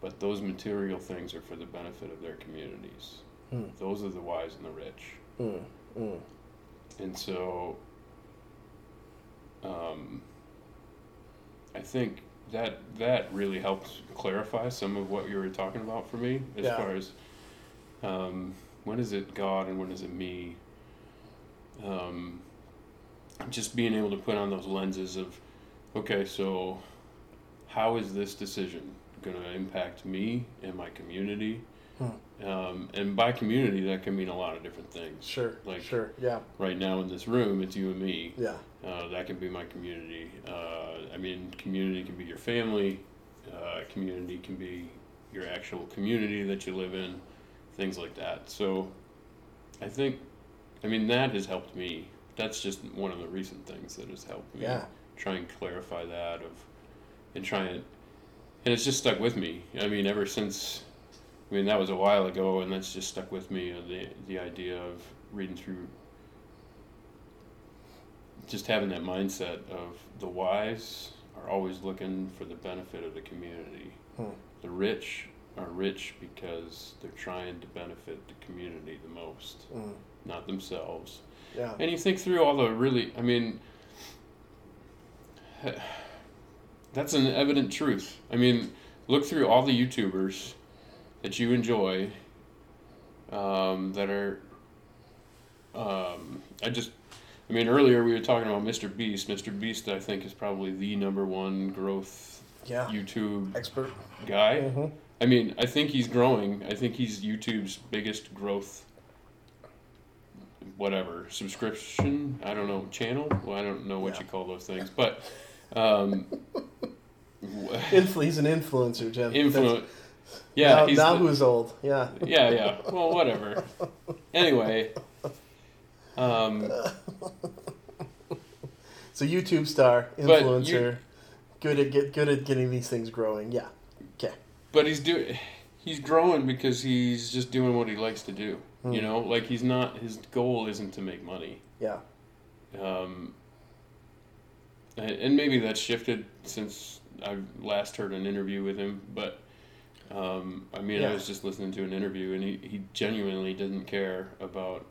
but those material things are for the benefit of their communities. Mm. Those are the wise and the rich. Mm. Mm. And so, um, I think that that really helped clarify some of what you were talking about for me, as yeah. far as um, when is it God and when is it me. Um, just being able to put on those lenses of, okay, so how is this decision going to impact me and my community? Hmm. Um, and by community, that can mean a lot of different things. Sure. Like sure. Yeah. Right now in this room, it's you and me. Yeah. Uh, that can be my community. Uh, I mean, community can be your family. Uh, community can be your actual community that you live in, things like that. So I think, I mean, that has helped me. That's just one of the recent things that has helped me. Yeah. Try and clarify that of, and try and, and it's just stuck with me. I mean, ever since, I mean, that was a while ago, and that's just stuck with me, the the idea of reading through, just having that mindset of the wise are always looking for the benefit of the community. Hmm. The rich are rich because they're trying to benefit the community the most. Mm. Not themselves. Yeah. And you think through all the really, I mean, that's an evident truth. I mean, look through all the YouTubers that you enjoy, um, that are, um, I just, I mean, earlier we were talking about Mister Beast. Mister Beast, I think, is probably the number one growth yeah. YouTube expert guy. Mm-hmm. I mean, I think he's growing. I think he's YouTube's biggest growth whatever subscription I don't know channel well I don't know what yeah. you call those things, but um Influ- he's an influencer Jim Influ- yeah now, he's now the, who's old yeah yeah yeah well whatever anyway um so YouTube star influencer good at get good at getting these things growing yeah okay but he's doing he's growing because he's just doing what he likes to do. Mm. You know, like he's not, his goal isn't to make money. Yeah. Um. And, and maybe that's shifted since I last heard an interview with him, but um, I mean, yeah. I was just listening to an interview, and he, he genuinely didn't care about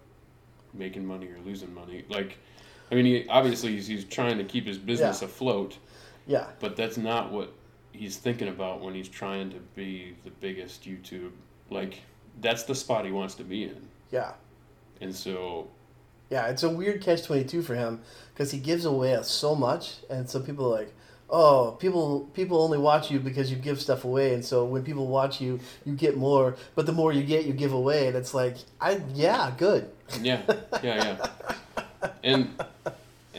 making money or losing money. Like, I mean, he, obviously he's, he's trying to keep his business yeah. afloat. Yeah. But that's not what he's thinking about when he's trying to be the biggest YouTube. Like, that's the spot he wants to be in. Yeah. And so... yeah, it's a weird catch twenty-two for him, because he gives away so much, and so people are like, oh, people people only watch you because you give stuff away, and so when people watch you, you get more, but the more you get, you give away, and it's like, I yeah, good. Yeah, yeah, yeah. and...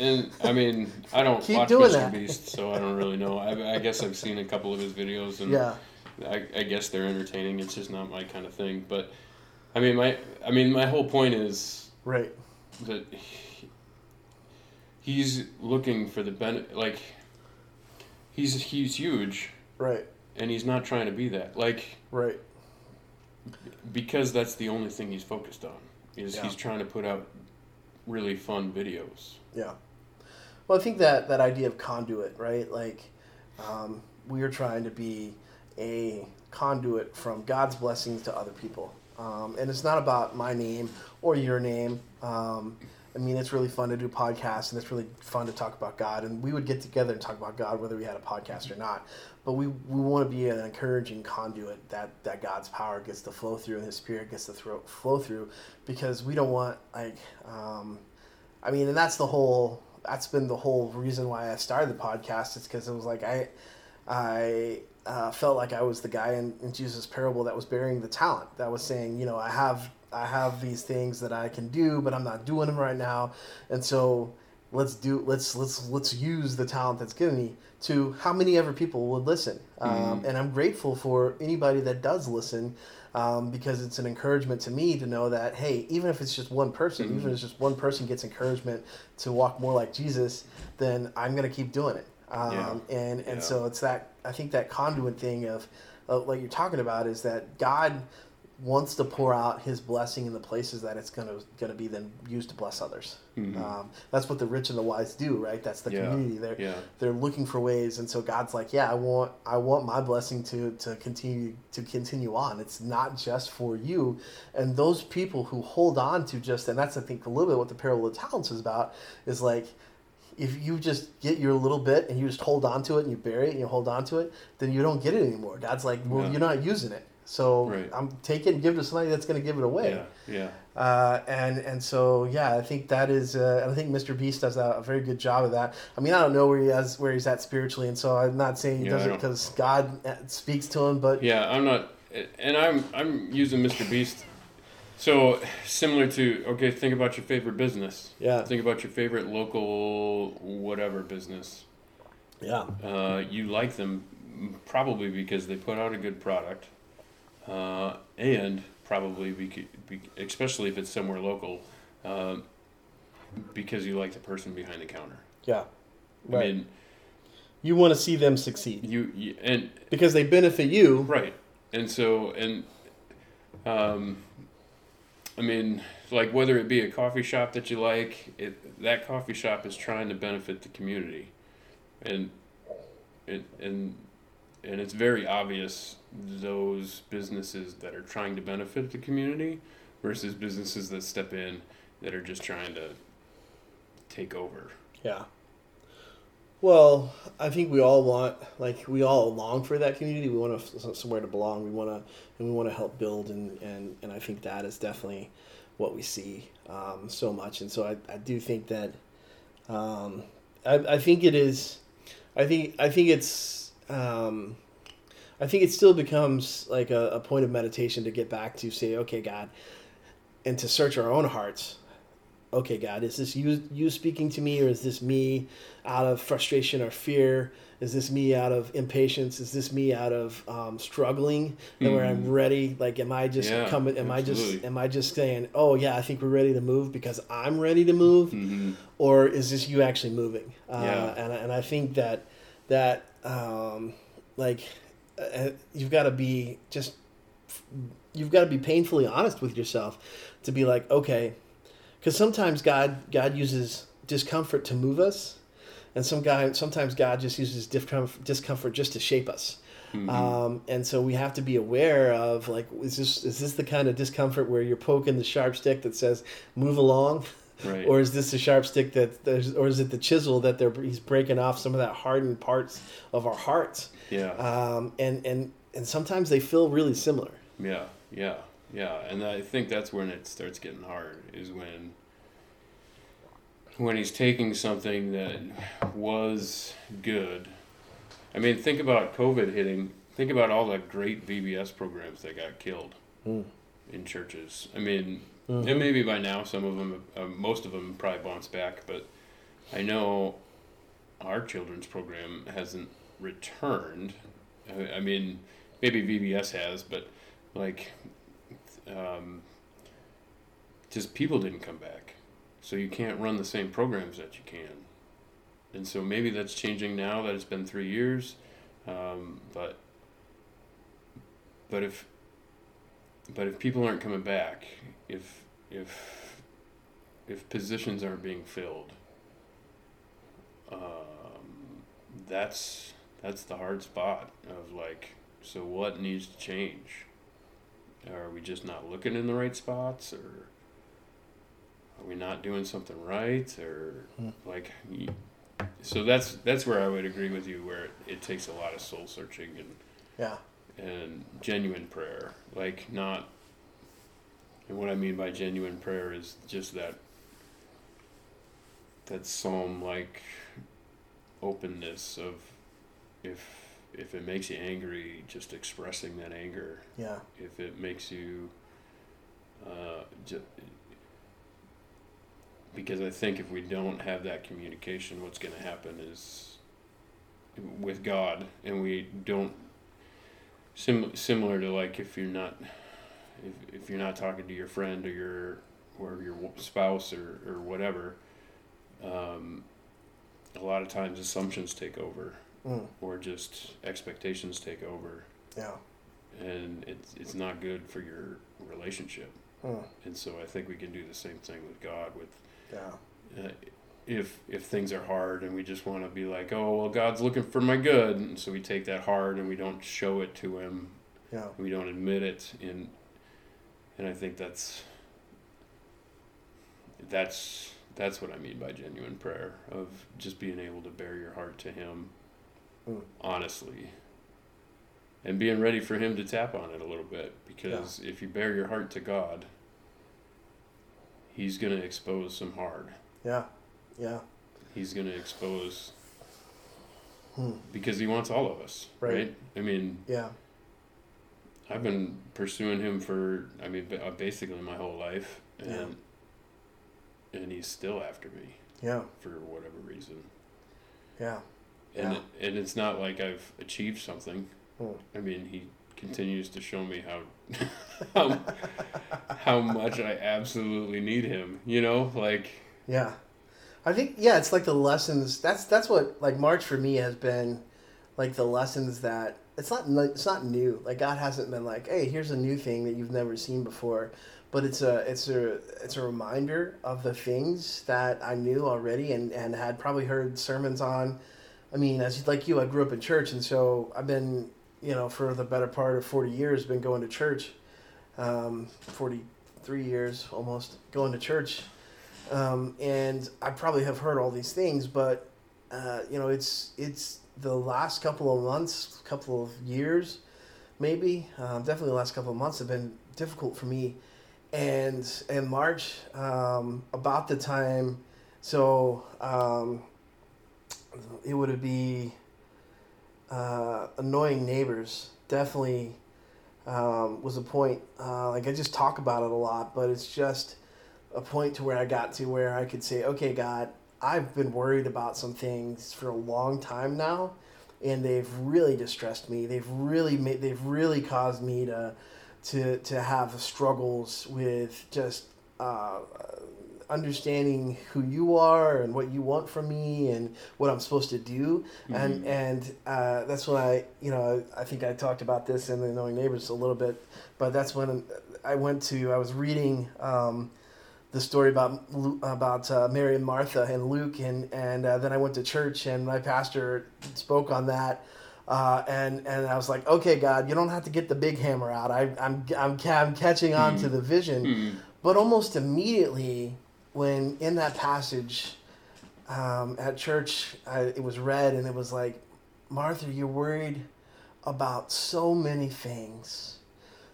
And, I mean, I don't Keep watch Mister That. Beast, so I don't really know. I, I guess I've seen a couple of his videos, and yeah. I, I guess they're entertaining. It's just not my kind of thing. But, I mean, my I mean, my whole point is right that he, he's looking for the benefit. Like, he's he's huge. Right. And he's not trying to be that. Like, right. Because that's the only thing he's focused on, is yeah. he's trying to put out really fun videos. Yeah. Well, I think that, that idea of conduit, right? Like, um, we are trying to be a conduit from God's blessings to other people. Um, and it's not about my name or your name. Um, I mean, it's really fun to do podcasts, and it's really fun to talk about God. And we would get together and talk about God whether we had a podcast or not. But we, we want to be an encouraging conduit that, that God's power gets to flow through and His Spirit gets to throw, flow through, because we don't want, like... Um, I mean, and that's the whole, that's been the whole reason why I started the podcast. It's because it was like, I, I uh, felt like I was the guy in, in Jesus' parable that was burying the talent, that was saying, you know, I have, I have these things that I can do, but I'm not doing them right now. And so let's do, let's, let's, let's use the talent that's given me to how many ever people would listen. Mm-hmm. Um, and I'm grateful for anybody that does listen. Um, because it's an encouragement to me to know that, hey, even if it's just one person, mm-hmm. even if it's just one person gets encouragement to walk more like Jesus, then I'm going to keep doing it. Um, yeah. And, and yeah. so it's that, I think that conduit thing of, of what you're talking about is that God wants to pour out His blessing in the places that it's going to going to be then used to bless others. Mm-hmm. Um, that's what the rich and the wise do, right? That's the yeah. community. They're yeah. they're looking for ways, and so God's like, yeah, I want I want my blessing to to continue to continue on. It's not just for you, and those people who hold on to just, and that's I think a little bit what the parable of talents is about, is like, if you just get your little bit and you just hold on to it and you bury it and you hold on to it, then you don't get it anymore. God's like, well, yeah. you're not using it. So right. I'm take it and give it to somebody that's going to give it away. Yeah, yeah. Uh, and and so yeah, I think that is. Uh, I think Mister Beast does a, a very good job of that. I mean, I don't know where he has where he's at spiritually, and so I'm not saying he yeah, does it because God speaks to him. But yeah, I'm not, and I'm I'm using Mister Beast. So similar to, okay, think about your favorite business. Yeah. Think about your favorite local whatever business. Yeah. Uh, you like them probably because they put out a good product. Uh, and probably, we could be, especially if it's somewhere local, uh, because you like the person behind the counter. Yeah, right. I mean, you want to see them succeed. You, you and because they benefit you, right? And so, and um, I mean, like whether it be a coffee shop that you like, it, that coffee shop is trying to benefit the community, and it and. And it's very obvious those businesses that are trying to benefit the community versus businesses that step in that are just trying to take over. Yeah. Well, I think we all want, like, we all long for that community. We want to, somewhere to belong. We want to, and we want to help build. And, and, and I think that is definitely what we see um, so much. And so I, I do think that, um, I, I think it is, I think, I think it's, Um, I think it still becomes like a, a point of meditation to get back to say, okay, God, and to search our own hearts. Okay, God, is this you, you speaking to me, or is this me out of frustration or fear? Is this me out of impatience? Is this me out of um, struggling and mm. where I'm ready? Like, am I just yeah, coming? Am absolutely. I just am I just saying, oh yeah, I think we're ready to move because I'm ready to move, mm-hmm. or is this you actually moving? Uh, yeah. And and I think that that. Um, like uh, you've got to be just you've got to be painfully honest with yourself to be like, okay, because sometimes God God uses discomfort to move us, and some guy sometimes God just uses discomfort discomfort just to shape us. Mm-hmm. Um, and so we have to be aware of, like, is this is this the kind of discomfort where you're poking the sharp stick that says move along, right? Or is this the sharp stick that there's, or is it the chisel that they're he's breaking off some of that hardened parts of our hearts? Yeah. Um, and and and sometimes they feel really similar. Yeah, yeah, yeah. And I think that's when it starts getting hard, is when when he's taking something that was good. I mean, think about COVID hitting. Think about all the great V B S programs that got killed mm. in churches. I mean, mm-hmm. and maybe by now some of them, uh, most of them probably bounced back, but I know our children's program hasn't returned. I, I mean, maybe V B S has, but like, um, just people didn't come back. So you can't run the same programs that you can. And so maybe that's changing now that it's been three years, um, but but if but if people aren't coming back, if if if positions aren't being filled, um, that's that's the hard spot of like, so what needs to change? Are we just not looking in the right spots, or are we not doing something right, or like? You, So that's that's where I would agree with you, where it, it takes a lot of soul searching and yeah, and genuine prayer. Like not, and what I mean by genuine prayer is just that that psalm like openness of if if it makes you angry, just expressing that anger. Yeah. If it makes you, uh, just. Because I think if we don't have that communication, what's going to happen is with God, and we don't sim- similar to like if you're not if if you're not talking to your friend or your or your spouse or or whatever, um, a lot of times assumptions take over, mm. or just expectations take over. Yeah, and it's it's not good for your relationship. Mm. And so I think we can do the same thing with God with. Yeah. Uh, if if things are hard and we just want to be like, oh well, God's looking for my good, and so we take that hard and we don't show it to Him. Yeah. We don't admit it, and and I think that's that's that's what I mean by genuine prayer, of just being able to bear your heart to Him, mm. honestly, and being ready for Him to tap on it a little bit, because yeah. if you bear your heart to God, He's going to expose some hard. Yeah, yeah. He's going to expose, hmm. because He wants all of us, right. right? I mean, yeah. I've been pursuing Him for, I mean, basically my whole life, and yeah. and He's still after me. Yeah. For whatever reason. Yeah. And yeah. It, and it's not like I've achieved something. Hmm. I mean, He continues to show me how how, how much I absolutely need Him, you know, like yeah I think yeah it's like the lessons, that's that's what like March for me has been, like the lessons that it's not it's not new, like God hasn't been like, hey, here's a new thing that you've never seen before, but it's a it's a it's a reminder of the things that I knew already and and had probably heard sermons on. I mean, as like you, I grew up in church, and so I've been, you know, for the better part of forty years, been going to church, um, forty-three years almost going to church. Um, and I probably have heard all these things, but, uh, you know, it's, it's the last couple of months, couple of years, maybe, um, definitely the last couple of months have been difficult for me. And in March, um, about the time, so, um, it would be, Uh, annoying neighbors definitely um, was a point. Uh, like I just talk about it a lot, but it's just a point to where I got to where I could say, okay, God, I've been worried about some things for a long time now, and they've really distressed me. They've really made, they've really caused me to to to have struggles with just uh, understanding who you are and what you want from me and what I'm supposed to do. Mm-hmm. And and uh, that's when I, you know, I think I talked about this in the Knowing Neighbors a little bit, but that's when I went to, I was reading um, the story about about uh, Mary and Martha and Luke, and, and uh, then I went to church and my pastor spoke on that. Uh, and, and I was like, okay, God, you don't have to get the big hammer out. I, I'm, I'm, I'm catching on mm. to the vision. Mm. But almost immediately when in that passage um, at church, I, it was read and it was like, Martha, you're worried about so many things.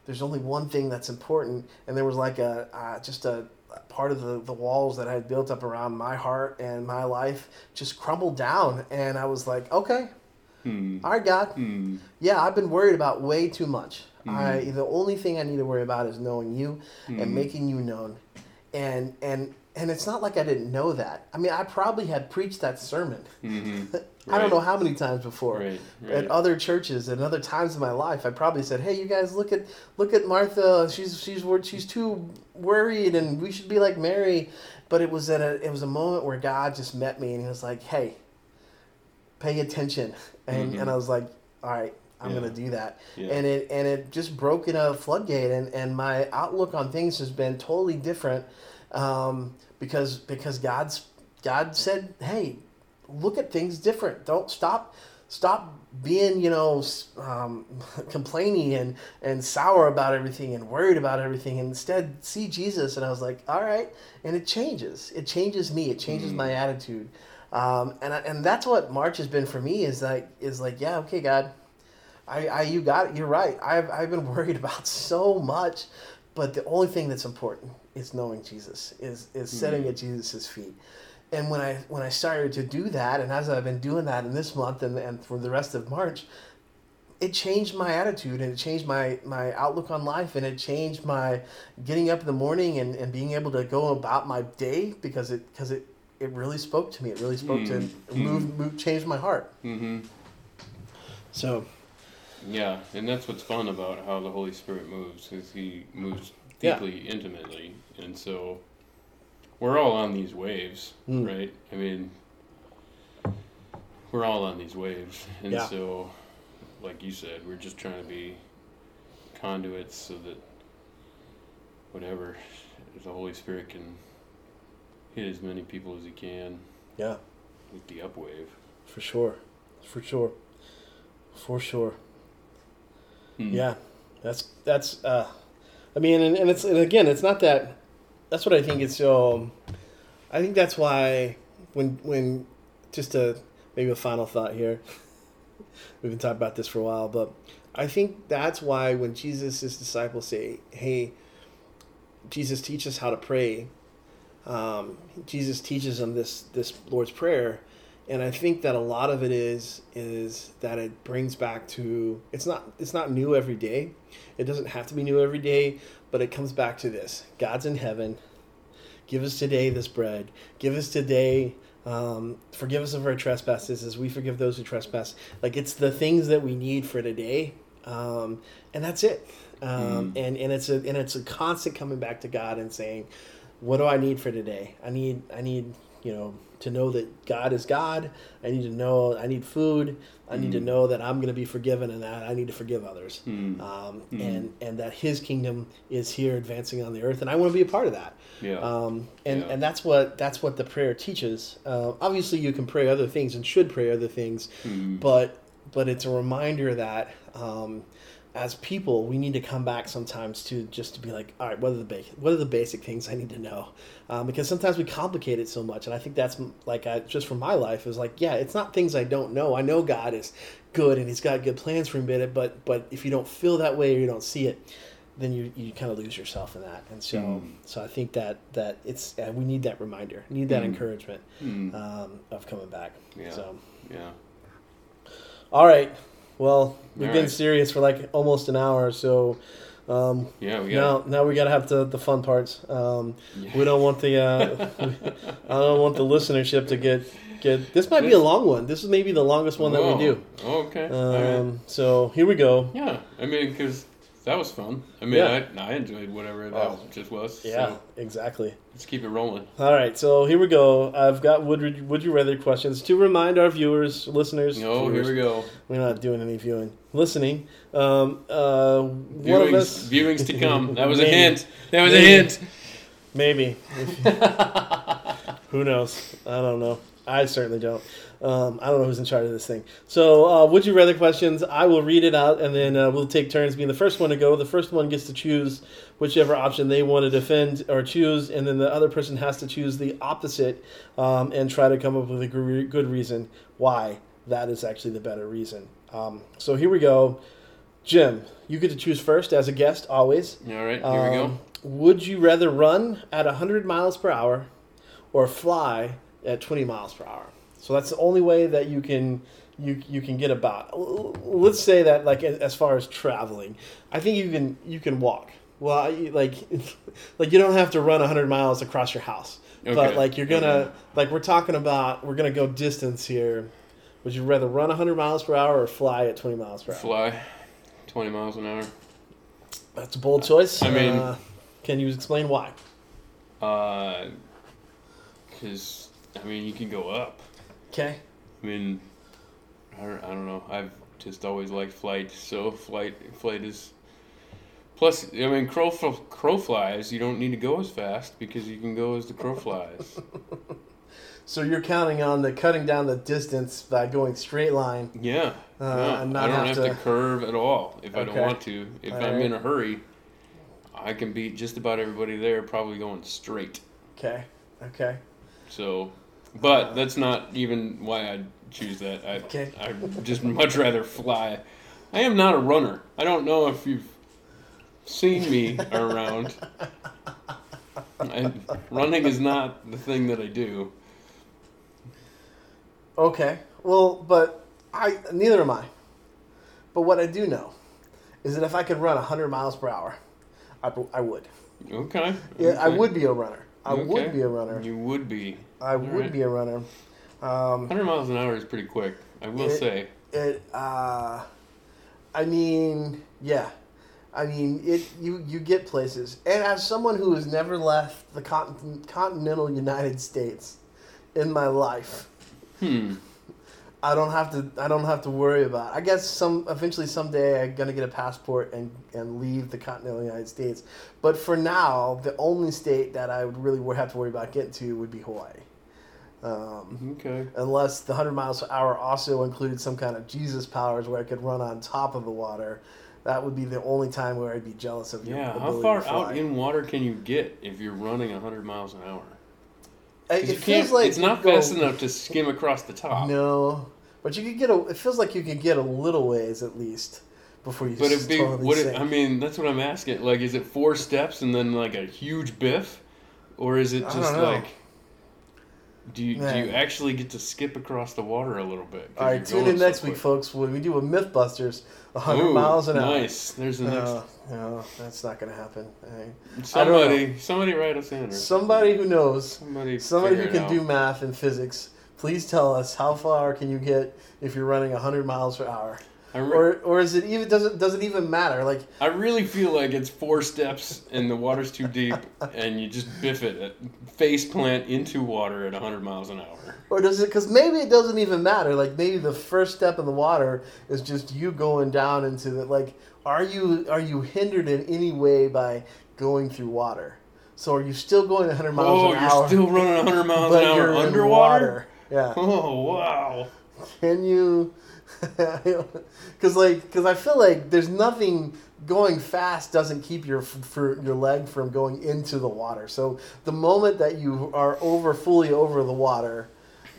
There's only one thing that's important. And there was like a uh, just a part of the, the walls that I had built up around my heart and my life just crumbled down. And I was like, okay. Mm. All right, God. Mm. Yeah, I've been worried about way too much. Mm-hmm. I the only thing I need to worry about is knowing you mm. and making you known. And and and it's not like I didn't know that. I mean, I probably had preached that sermon. Mm-hmm. Right. I don't know how many times before right. Right. at other churches and other times in my life. I probably said, "Hey, you guys, look at look at Martha. She's she's she's too worried, and we should be like Mary." But it was at a it was a moment where God just met me, and He was like, "Hey, pay attention." And mm-hmm. and I was like, all right, I'm yeah. going to do that. Yeah. And it and it just broke in a floodgate, and, and my outlook on things has been totally different um, because because God's God said, hey, look at things different. Don't stop stop being, you know, um, complaining and, and sour about everything and worried about everything. And instead, see Jesus. And I was like, all right. And it changes. It changes me. It changes mm. my attitude. Um, and I, and that's what March has been for me is like is like yeah okay God, I, I you got it, you're right. I've I've been worried about so much, but the only thing that's important is knowing Jesus, is is mm-hmm. sitting at Jesus' feet. And when I when I started to do that, and as I've been doing that in this month and and for the rest of March, it changed my attitude and it changed my, my outlook on life, and it changed my getting up in the morning and, and being able to go about my day because it because it. It really spoke to me. It really spoke mm. to it moved, mm. moved, changed my heart. Mm-hmm. So, yeah, and that's what's fun about how the Holy Spirit moves, is He moves deeply, yeah. intimately, and so we're all on these waves, mm. right? I mean, we're all on these waves, and yeah. so, like you said, we're just trying to be conduits so that whatever the Holy Spirit can. Hit as many people as he can. Yeah. With the upwave. For sure. For sure. For sure. Hmm. Yeah. That's, that's, uh, I mean, and, and it's, and again, it's not that, that's what I think it's, um, I think that's why when, when, just a, maybe a final thought here, we've been talking about this for a while, but I think that's why when Jesus' disciples say, hey, Jesus, teach us how to pray. Um, Jesus teaches them this this Lord's Prayer, and I think that a lot of it is is that it brings back to it's not it's not new every day. It doesn't have to be new every day, but it comes back to this: God's in heaven. Give us today this bread. Give us today. Um, forgive us of our trespasses, as we forgive those who trespass. Like, it's the things that we need for today, um, and that's it. Um, mm. And and it's a and it's a constant coming back to God and saying, what do I need for today? I need, I need, you know, to know that God is God. I need to know, I need food. I mm. need to know that I'm going to be forgiven and that I need to forgive others. Mm. Um, mm. And, and that His kingdom is here advancing on the earth. And I want to be a part of that. Yeah. Um, and, yeah. and that's what, that's what the prayer teaches. Uh, obviously you can pray other things and should pray other things, mm. but, but it's a reminder that, um, as people, we need to come back sometimes to just to be like, all right, what are the basic, what are the basic things I need to know? Um, because sometimes we complicate it so much. And I think that's like, I, just for my life, is like, yeah, it's not things I don't know. I know God is good and He's got good plans for me, but but if you don't feel that way or you don't see it, then you, you kind of lose yourself in that. And so mm. so I think that, that it's uh, we need that reminder, need that mm. encouragement mm. Um, of coming back. Yeah. So. Yeah. All right. Well, we've All been right. serious for like almost an hour, so um, yeah, we gotta, now now we gotta have the, the fun parts. Um, yeah. We don't want the uh, I don't want the listenership to get get. This might this, be a long one. This is maybe the longest one Whoa. That we do. Okay. Um, All right. So here we go. Yeah, I mean, because That was fun. I mean, yeah. I, I enjoyed whatever that oh. just was. Yeah, so exactly. Let's keep it rolling. All right, so here we go. I've got Would, re- would You Rather questions to remind our viewers, listeners. No, viewers, here we go. We're not doing any viewing. Listening. Um, uh, viewings, one of us... viewings to come. That was a hint. That was Maybe. a hint. Maybe. Who knows? I don't know. I certainly don't. Um, I don't know who's in charge of this thing. So, uh, would you rather questions? I will read it out, and then uh, we'll take turns being the first one to go. The first one gets to choose whichever option they want to defend or choose, and then the other person has to choose the opposite um, and try to come up with a good reason why that is actually the better reason. Um, so here we go. Jim, you get to choose first as a guest, always. All right, here um, we go. Would you rather run at one hundred miles per hour or fly at twenty miles per hour? So that's the only way that you can you you can get about. Let's say that, like, as far as traveling, I think you can you can walk. Well, like like you don't have to run one hundred miles across your house, okay. But like you're gonna okay. like we're talking about we're gonna go distance here. Would you rather run one hundred miles per hour or fly at twenty miles per hour? Fly, twenty miles an hour. That's a bold choice. I mean, uh, can you explain why? Uh, because I mean you can go up. Okay. I mean, I don't, I don't know. I've just always liked flight, so flight flight is... Plus, I mean, crow, crow flies, you don't need to go as fast because you can go as the crow flies. So you're counting on the cutting down the distance by going straight line. Yeah. Uh, yeah. And not I don't have, have to... to curve at all if okay. I don't want to. If all I'm right. in a hurry, I can beat just about everybody there probably going straight. Okay. Okay. So... But that's not even why I choose that. I okay. I'd just much rather fly. I am not a runner. I don't know if you've seen me around. I, running is not the thing that I do. Okay. Well, but I neither am I. But what I do know is that if I could run one hundred miles per hour, I, I would. Okay. Yeah, okay. I would be a runner. I okay. would be a runner. You would be. I would right. be a runner. Um, one hundred miles an hour is pretty quick, I will it, say. It. Uh, I mean, yeah. I mean, it. You, you get places. And as someone who has never left the con- continental United States in my life, hmm. I don't have to. I don't have to worry about it. I guess some eventually someday I'm gonna get a passport and, and leave the continental United States. But for now, the only state that I would really have to worry about getting to would be Hawaii. Um, okay. Unless the one hundred miles per hour also included some kind of Jesus powers where I could run on top of the water, that would be the only time where I'd be jealous of your ability to fly. Yeah. How far out in water can you get if you're running one hundred miles an hour? It you feels like it's not go, fast enough to skim across the top. No. But you could get a. It feels like you could get a little ways at least before you. But a big. Totally what it, I mean, that's what I'm asking. Like, is it four steps and then like a huge biff, or is it just like? Do you Man. do you actually get to skip across the water a little bit? All right, tune in next week, folks. When we do a MythBusters, one hundred miles an hour. Nice. There's the next. No, no that's not going to happen. Somebody, somebody write us in. Somebody who knows. Somebody, somebody who can do math and physics. Please tell us how far can you get if you're running one hundred miles per hour, re- or or is it even does it does it even matter? Like I really feel like it's four steps and the water's too deep and you just biff it, face plant into water at one hundred miles an hour. Or does it? Because maybe it doesn't even matter. Like maybe the first step in the water is just you going down into the like. Are you are you hindered in any way by going through water? So are you still going one hundred miles an hour? Oh, you're still running one hundred miles an hour you're underwater. Water? Yeah. Oh, wow. Can you... Because like, cause I feel like there's nothing... Going fast doesn't keep your for your leg from going into the water. So the moment that you are over fully over the water,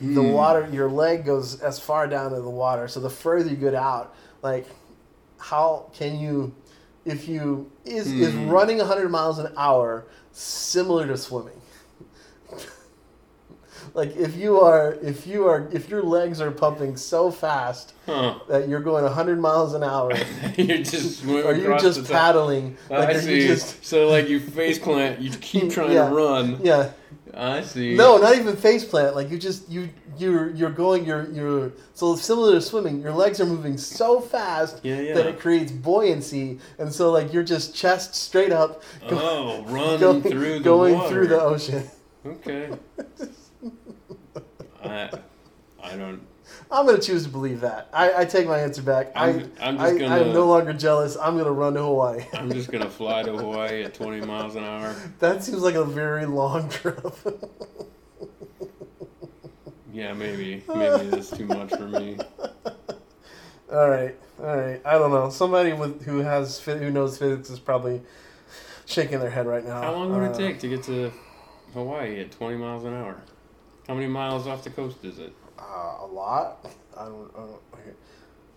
mm. the water your leg goes as far down in the water. So the further you get out, like, how can you... If you... Is, mm. is running one hundred miles an hour similar to swimming? Like if you are, if you are, if your legs are pumping so fast huh. that you're going one hundred miles an hour, you're just or you're just paddling. Like, I see. Just... So like you face plant, you keep trying yeah. to run. Yeah. I see. No, not even faceplant. Like you just you you're you're going you're you're so similar to swimming. Your legs are moving so fast yeah, yeah. that it creates buoyancy, and so like you're just chest straight up. Go, oh, running going, through the going water. through the ocean. Okay. I I don't. I'm going to choose to believe that. I, I take my answer back. I'm, I'm I, gonna, I am no longer jealous. I'm going to run to Hawaii. I'm just going to fly to Hawaii at twenty miles an hour. That seems like a very long trip. Yeah, maybe. Maybe that's too much for me. All right. All right. I don't know. Somebody with who has who knows physics is probably shaking their head right now. How long would uh, it take to get to Hawaii at twenty miles an hour? How many miles off the coast is it? Uh, a lot. I don't, I don't, here.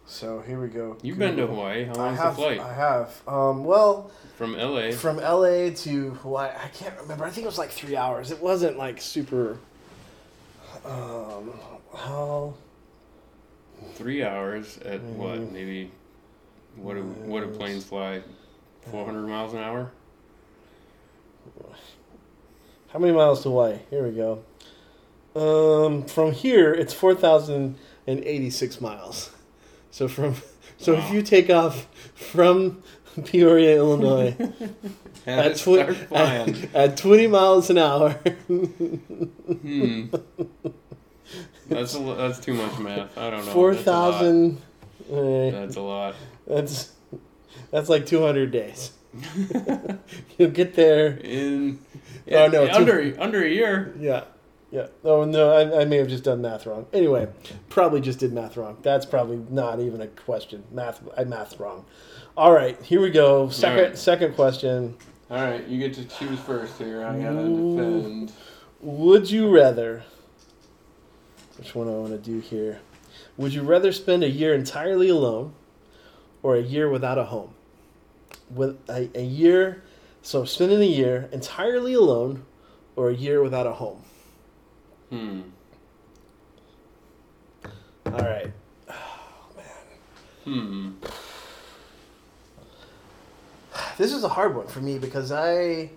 So here we go. You've Google. been to Hawaii. How long's the flight? I have. Um, well, from L A. From L A to Hawaii. I can't remember. I think it was like three hours. It wasn't like super. Um, how? Three hours at mm-hmm. what? Maybe. What do mm-hmm. what do planes fly? Four hundred mm-hmm. miles an hour. How many miles to Hawaii? Here we go. Um, from here, it's four thousand eighty-six miles. So from, so wow. if you take off from Peoria, Illinois, at, twi- at, at twenty miles an hour. hmm. That's a, that's too much math. I don't know. four thousand. That's, uh, that's a lot. That's, that's like two hundred days. You'll get there in, yeah, oh, no, yeah, two, under, under a year. Yeah. Yeah. Oh, no, I, I may have just done math wrong. Anyway, probably just did math wrong. That's probably not even a question. Math, I math wrong. All right, here we go. Second right. second question. All right, you get to choose first here. I got to defend. Would you rather... Which one I want to do here? Would you rather spend a year entirely alone or a year without a home? With a, a year... So spending a year entirely alone or a year without a home? Hmm. All right. Oh, man. Hmm. This is a hard one for me because I,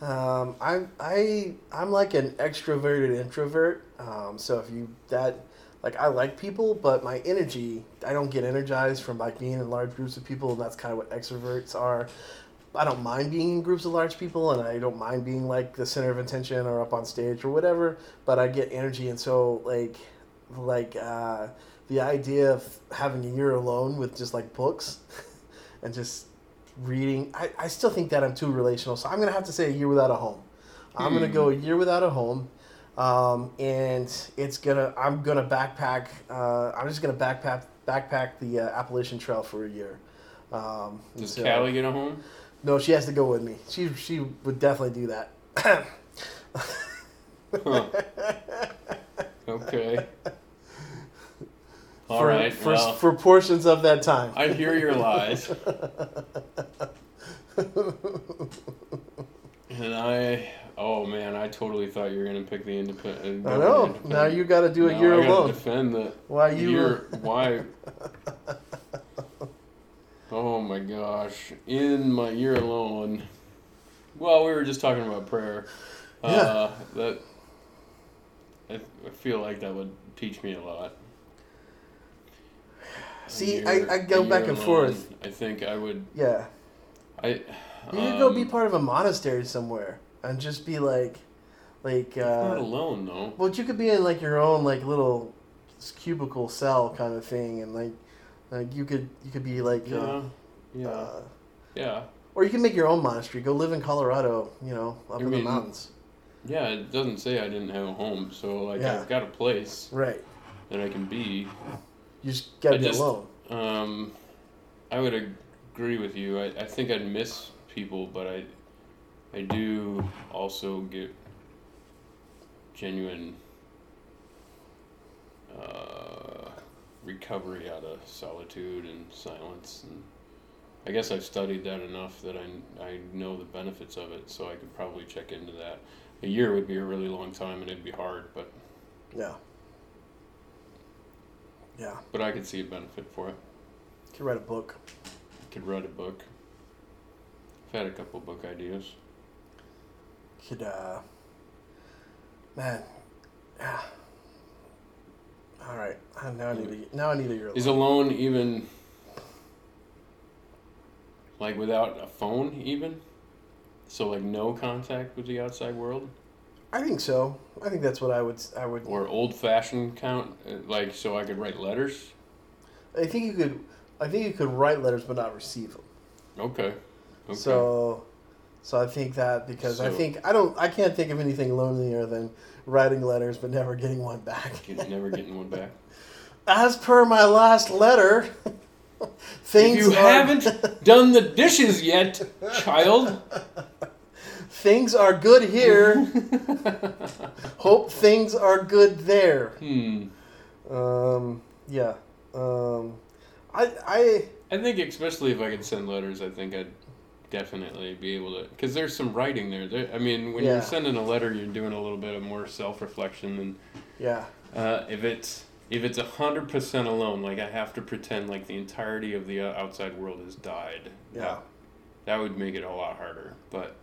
um, I, I, I'm like an extroverted introvert. Um, so if you that, like, I like people, but my energy, I don't get energized from like being in large groups of people, and that's kind of what extroverts are. I don't mind being in groups of large people, and I don't mind being, like, the center of attention or up on stage or whatever, but I get energy, and so, like, like uh, the idea of having a year alone with just, like, books and just reading, I, I still think that I'm too relational, so I'm going to have to say a year without a home. Hmm. I'm going to go a year without a home, um, and it's going to, I'm going to backpack, uh, I'm just going to backpack backpack the uh, Appalachian Trail for a year. Um, Does so, Callie get a home? No, she has to go with me. She she would definitely do that. Huh. Okay. All for, right. For, well, for portions of that time. I hear your lies. And I, oh man, I totally thought you were gonna pick the independent. I know. Independent. Now you got to do a now year I gotta alone. Defend the why you year, why. Oh my gosh! In my year alone, well, we were just talking about prayer. Yeah. Uh, that I, I feel like that would teach me a lot. See, year, I, I go back and alone, forth. I think I would. Yeah. I. You could um, go be part of a monastery somewhere and just be like, like. Uh, not alone though. Well, you could be in like your own like little cubicle cell kind of thing, and like. Like you could you could be like yeah, a, yeah, uh, yeah. Or you can make your own monastery. Go live in Colorado, you know, up you in mean, the mountains. Yeah, it doesn't say I didn't have a home, so like yeah. I've got a place, right? That I can be. You just gotta I be just, alone. Um, I would agree with you. I, I think I'd miss people, but I, I do also get genuine. Uh, recovery out of solitude and silence, and I guess I've studied that enough that I, I know the benefits of it, so I could probably check into that. A year would be a really long time and it'd be hard, but yeah yeah but I could see a benefit for it. Could write a book. Could write a book. I've had a couple book ideas. Could uh Man. Ah. All right. Now I need to get, now I need to hear a Is loan. A loan even... Like, without a phone, even? So, like, no contact with the outside world? I think so. I think that's what I would... I would. Or old-fashioned count, like, so I could write letters? I think you could... I think you could write letters but not receive them. Okay. Okay. So, so I think that because so, I think I don't I can't think of anything lonelier than writing letters but never getting one back. Never getting one back. As per my last letter, things if you are, haven't done the dishes yet, child. Things are good here. Hope things are good there. Hmm. Um. Yeah. Um. I, I I think especially if I could send letters, I think I'd definitely be able to... Because there's some writing there. there I mean, when yeah. you're sending a letter, you're doing a little bit of more self-reflection. And, yeah. Uh, if it's if it's one hundred percent alone, like I have to pretend like the entirety of the outside world has died. Yeah. That, that would make it a lot harder. But,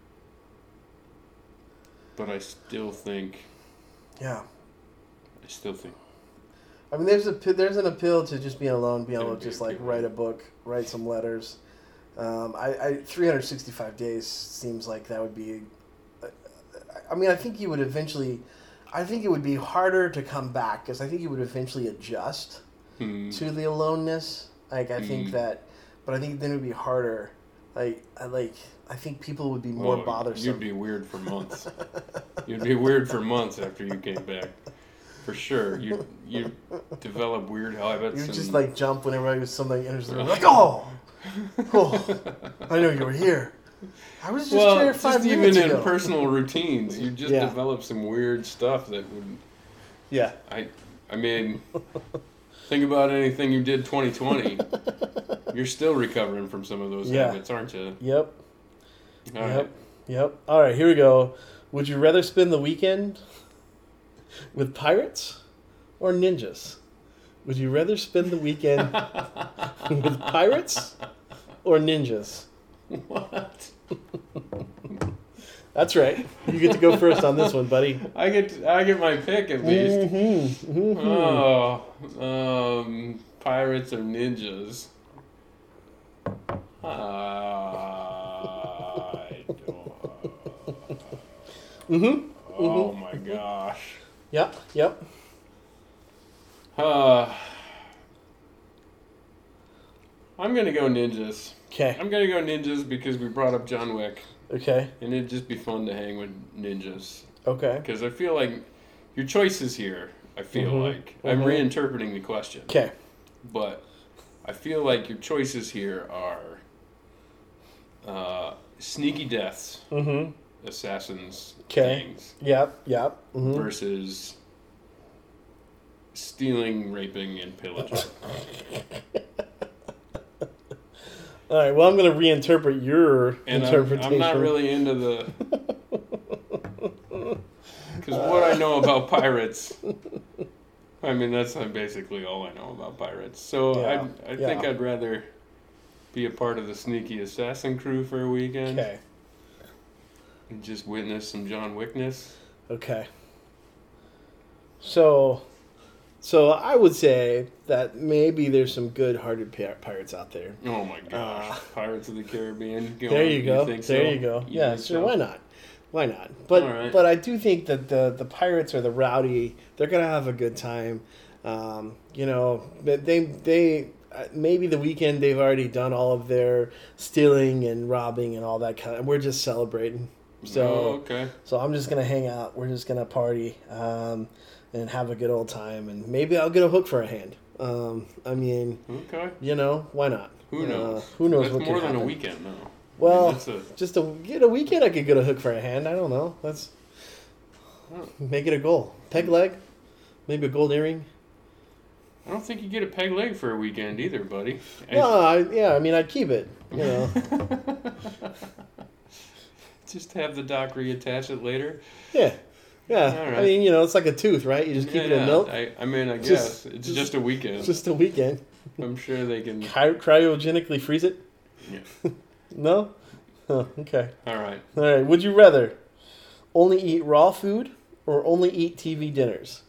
but I still think... Yeah. I still think... I mean, there's a there's an appeal to just being alone, being able to just like write a book, write some letters. Um, I, I three hundred sixty-five days seems like that would be. I mean, I think you would eventually. I think it would be harder to come back because I think you would eventually adjust hmm. to the aloneness. Like I hmm. think that, but I think then it would be harder. Like I like I think people would be more well, bothersome. You'd be weird for months. You'd be weird for months after you came back. For sure, you you develop weird habits. You just and... like jump whenever something enters the room, like oh, oh, I know you were here. I was just well, here five just minutes even ago. In personal routines, you just yeah. develop some weird stuff that would. Yeah. I, I mean, think about anything you did twenty twenty. You're still recovering from some of those yeah. habits, aren't you? Yep. All yep. Right. Yep. All right, here we go. Would you rather spend the weekend with pirates or ninjas? Would you rather spend the weekend with pirates or ninjas? What? That's right. You get to go first on this one, buddy. I get I get my pick at least. Mm-hmm. Mm-hmm. Oh, um, pirates or ninjas? I don't. Mm-hmm. Oh my gosh. Yep, yep. Uh, I'm going to go ninjas. Okay. I'm going to go ninjas because we brought up John Wick. Okay. And it'd just be fun to hang with ninjas. Okay. Because I feel like your choice is here, I feel mm-hmm. like. Mm-hmm. I'm reinterpreting the question. Okay. But I feel like your choices here are uh, sneaky deaths. Mm-hmm. Assassins okay. things. Yep, yep. Mm-hmm. Versus stealing, raping, and pillaging. All right, well, I'm going to reinterpret your and interpretation. I'm, I'm not really into the... Because uh. what I know about pirates... I mean, that's basically all I know about pirates. So yeah. I I yeah. think I'd rather be a part of the sneaky assassin crew for a weekend. Okay. And just witness some John Wickness. Okay. So, so I would say that maybe there's some good-hearted pirates out there. Oh my gosh! Uh, Pirates of the Caribbean. Go there on. You go. You think there so? You go. You yeah. Sure. So? Why not? Why not? But right. but I do think that the the pirates are the rowdy. They're gonna have a good time. Um, you know, they they. Maybe the weekend they've already done all of their stealing and robbing and all that kind of. We're just celebrating. So oh, okay. So I'm just gonna hang out. We're just gonna party um, and have a good old time. And maybe I'll get a hook for a hand. Um, I mean, okay. You know, why not? Who knows? Uh, who knows? That's what more can than happen. A weekend, though. Well, I mean, a... just a get a weekend. I could get a hook for a hand. I don't know. Let's make it a goal. Peg leg, maybe a gold earring. I don't think you get a peg leg for a weekend either, buddy. I... No, I, yeah. I mean, I'd keep it. You know. Just have the doc reattach it later. Yeah. Yeah. Right. I mean, you know, it's like a tooth, right? You just keep yeah, it in milk. I, I mean, I guess. Just, it's just, just a weekend. Just a weekend. I'm sure they can... Cry- cryogenically freeze it? Yeah. No? Oh, okay. All right. All right. Would you rather only eat raw food or only eat T V dinners?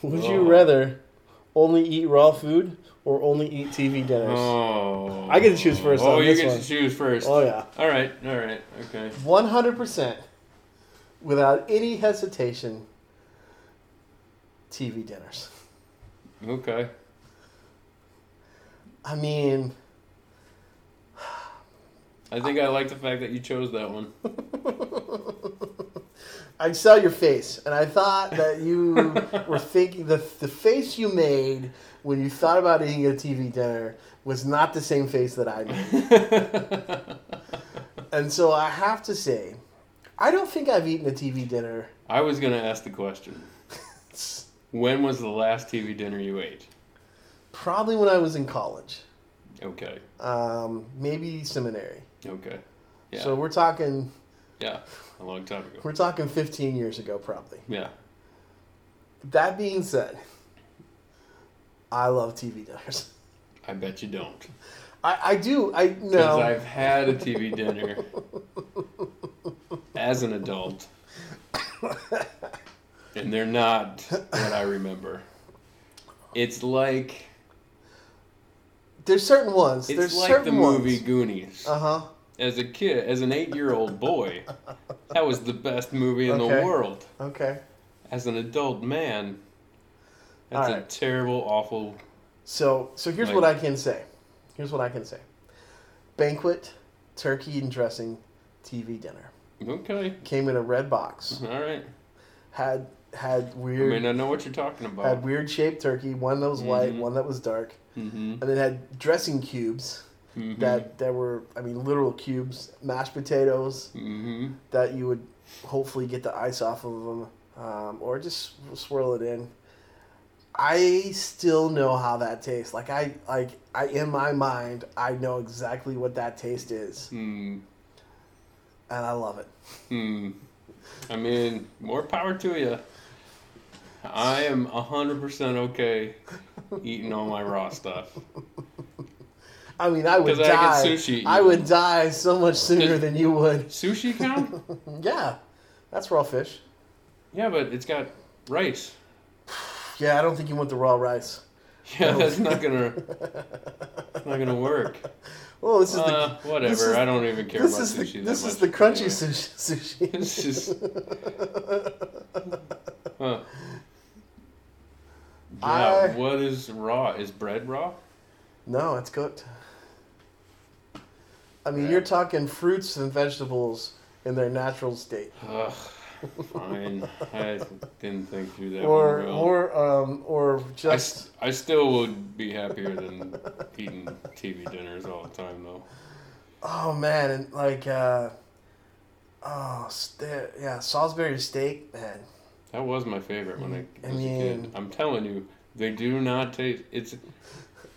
Would oh. you rather only eat raw food or only eat T V dinners? Oh. I get to choose first. Oh, on you this get one. to choose first. Oh, yeah. All right. All right. Okay. one hundred percent without any hesitation, T V dinners. Okay. I mean... I think I like the fact that you chose that one. I saw your face, and I thought that you were thinking... The the face you made when you thought about eating a T V dinner was not the same face that I made. And so I have to say, I don't think I've eaten a T V dinner. I was going to ask the question. When was the last T V dinner you ate? Probably when I was in college. Okay. Um, maybe seminary. Okay. Yeah. So we're talking... Yeah, a long time ago. We're talking fifteen years ago, probably. Yeah. That being said, I love T V dinners. I bet you don't. I, I do. I no. Because I've had a T V dinner as an adult. And they're not what I remember. It's like... There's certain ones. It's There's like certain the movie ones. Goonies. Uh-huh. As a kid, as an eight-year-old boy, that was the best movie in okay. the world. Okay. As an adult man, that's right. a terrible, awful... So, so here's like, what I can say. Here's what I can say. Banquet, turkey and dressing, T V dinner. Okay. Came in a red box. All right. Had had weird... I mean, I know what you're talking about. Had weird-shaped turkey, one that was mm-hmm. light, one that was dark. Mm-hmm. And then had dressing cubes... Mm-hmm. That there were, I mean, literal cubes, mashed potatoes mm-hmm. that you would hopefully get the ice off of them, um, or just swirl it in. I still know how that tastes. Like I, like I, in my mind, I know exactly what that taste is, mm. and I love it. Mm. I mean, more power to you. I am a hundred percent okay eating all my raw stuff. I mean, I would die. I, sushi, I would die so much sooner Does, than you would. Sushi count? Yeah, that's raw fish. Yeah, but it's got rice. Yeah, I don't think you want the raw rice. Yeah, no. that's not gonna. That's not gonna work. Well, this is uh, the whatever. This is, I don't even care about sushi. The, that this much is the crunchy anyway. sushi. This is. Huh. Yeah. I, what is raw? Is bread raw? No, it's cooked. I mean, yeah. you're talking fruits and vegetables in their natural state. Ugh, fine. I didn't think through that or, one. Or, or, um, or just... I, I still would be happier than eating T V dinners all the time, though. Oh, man. And, like, uh... Oh, st- yeah, Salisbury steak, man. That was my favorite when I, I was mean, a kid. I'm telling you, they do not taste... It's...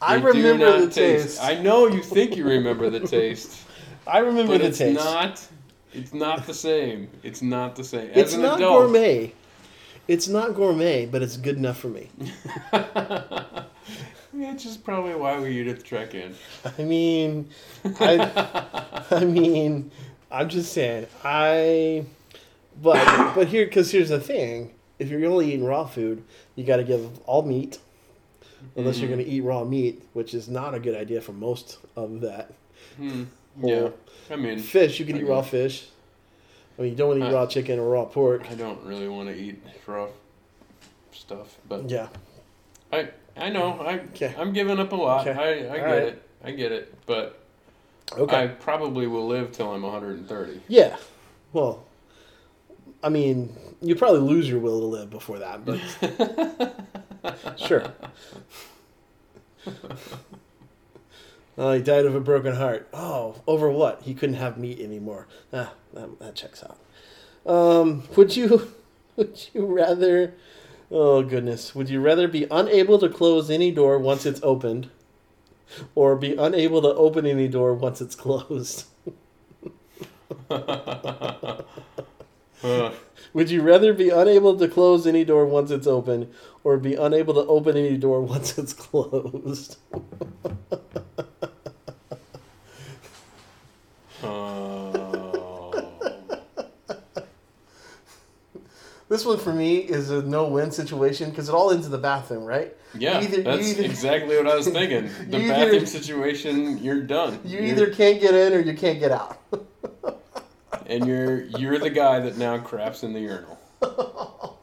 They I remember the taste. taste. I know you think you remember the taste. I remember but the it's taste. It's not. It's not the same. It's not the same. As it's an not adult, gourmet. It's not gourmet, but it's good enough for me. Which is probably why we eat at the Trek Inn. I mean, I, I mean, I'm just saying. I, but but here, because here's the thing: if you're only eating raw food, you got to give all meat. Unless mm. you're going to eat raw meat, which is not a good idea for most of that. Mm. Yeah, I mean... Fish, you can I eat mean, raw fish. I mean, you don't want to eat I, raw chicken or raw pork. I don't really want to eat raw stuff, but... Yeah. I I know. I, okay. I'm giving up a lot. Okay. I, I get right. it. I get it, but... Okay. I probably will live till I'm one hundred thirty. Yeah. Well, I mean, you probably lose your will to live before that, but... Sure. Oh, he died of a broken heart. Oh, over what? He couldn't have meat anymore. Ah, that, that checks out. Um, would you, would you rather, oh goodness, would you rather be unable to close any door once it's opened, or be unable to open any door once it's closed? Huh. Would you rather be unable to close any door once it's open, or be unable to open any door once it's closed? Oh. This one for me is a no-win situation because it all ends in the bathroom, right? Yeah, either, that's either, exactly what I was thinking. The either, bathroom situation, you're done. You you're, either can't get in or you can't get out. And you're you're the guy that now craps in the urinal.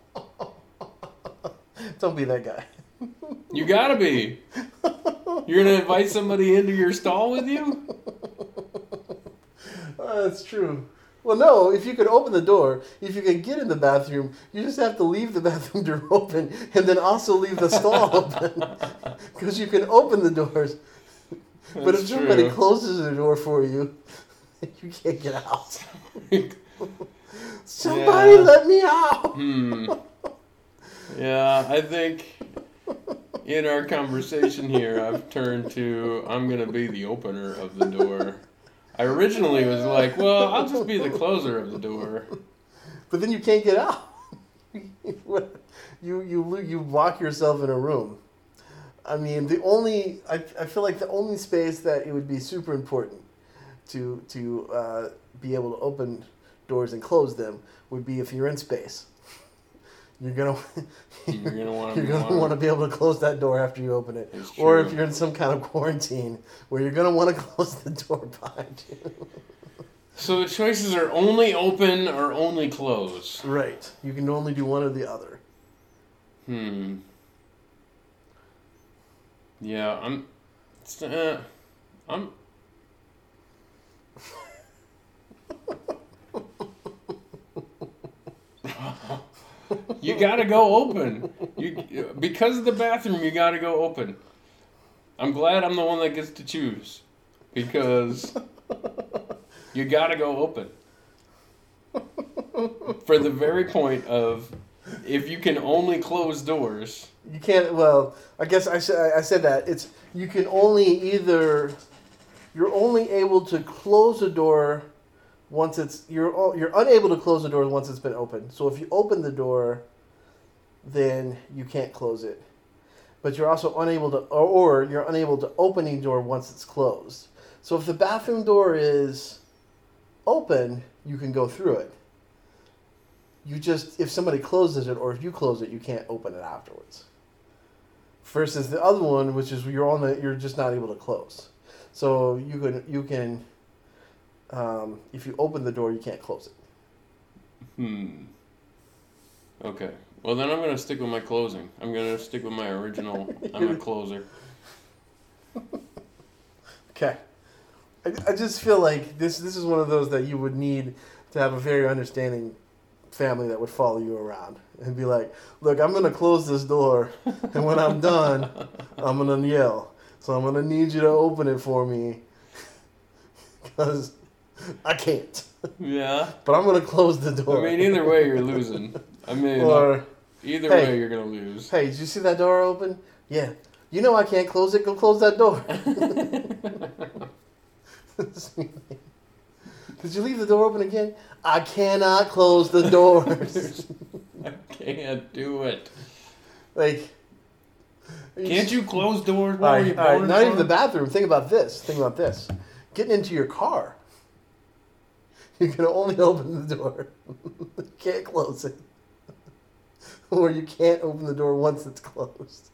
Don't be that guy. You gotta be. You're gonna invite somebody into your stall with you? Uh, that's true. Well, no, if you could open the door, if you could get in the bathroom, you just have to leave the bathroom door open and then also leave the stall open because you can open the doors. That's but if true. Somebody closes the door for you, you can't get out. Somebody yeah. let me out. Hmm. Yeah, I think in our conversation here, I've turned to I'm going to be the opener of the door. I originally was like, well, I'll just be the closer of the door. But then you can't get out. you, you, you lock yourself in a room. I mean, the only, I, I feel like the only space that it would be super important to, to uh, be able to open doors and close them would be if you're in space. You're gonna you're gonna want you're gonna want to be able to close that door after you open it, or if you're in some kind of quarantine where you're gonna want to close the door behind you. So the choices are only open or only close. Right. You can only do one or the other. Hmm. Yeah, I'm. It's, uh, I'm. You gotta go open. You because of the bathroom, you gotta go open. I'm glad I'm the one that gets to choose because you gotta go open. For the very point of if you can only close doors, you can't. Well, I guess I said I said that it's you can only either you're only able to close a door. Once it's you're you're unable to close the door once it's been opened. So if you open the door, then you can't close it. But you're also unable to, or, or you're unable to open the door once it's closed. So if the bathroom door is open, you can go through it. You just if somebody closes it or if you close it, you can't open it afterwards. Versus the other one, which is you're on the you're just not able to close. So you can you can. Um, if you open the door, you can't close it. Hmm. Okay. Well, then I'm going to stick with my closing. I'm going to stick with my original. I'm a closer. Okay. I, I just feel like this this is one of those that you would need to have a very understanding family that would follow you around and be like, look, I'm going to close this door, and when I'm done, I'm going to yell. So I'm going to need you to open it for me because I can't. Yeah. But I'm going to close the door. I mean, either way, you're losing. I mean, or, either hey, way, you're going to lose. Hey, did you see that door open? Yeah. You know I can't close it. Go close that door. Did you leave the door open again? I cannot close the doors. I can't do it. Like... Can't you close doors while right, you're right, Not door? even the bathroom. Think about this. Think about this. Getting into your car. You can only open the door. You can't close it. Or you can't open the door once it's closed.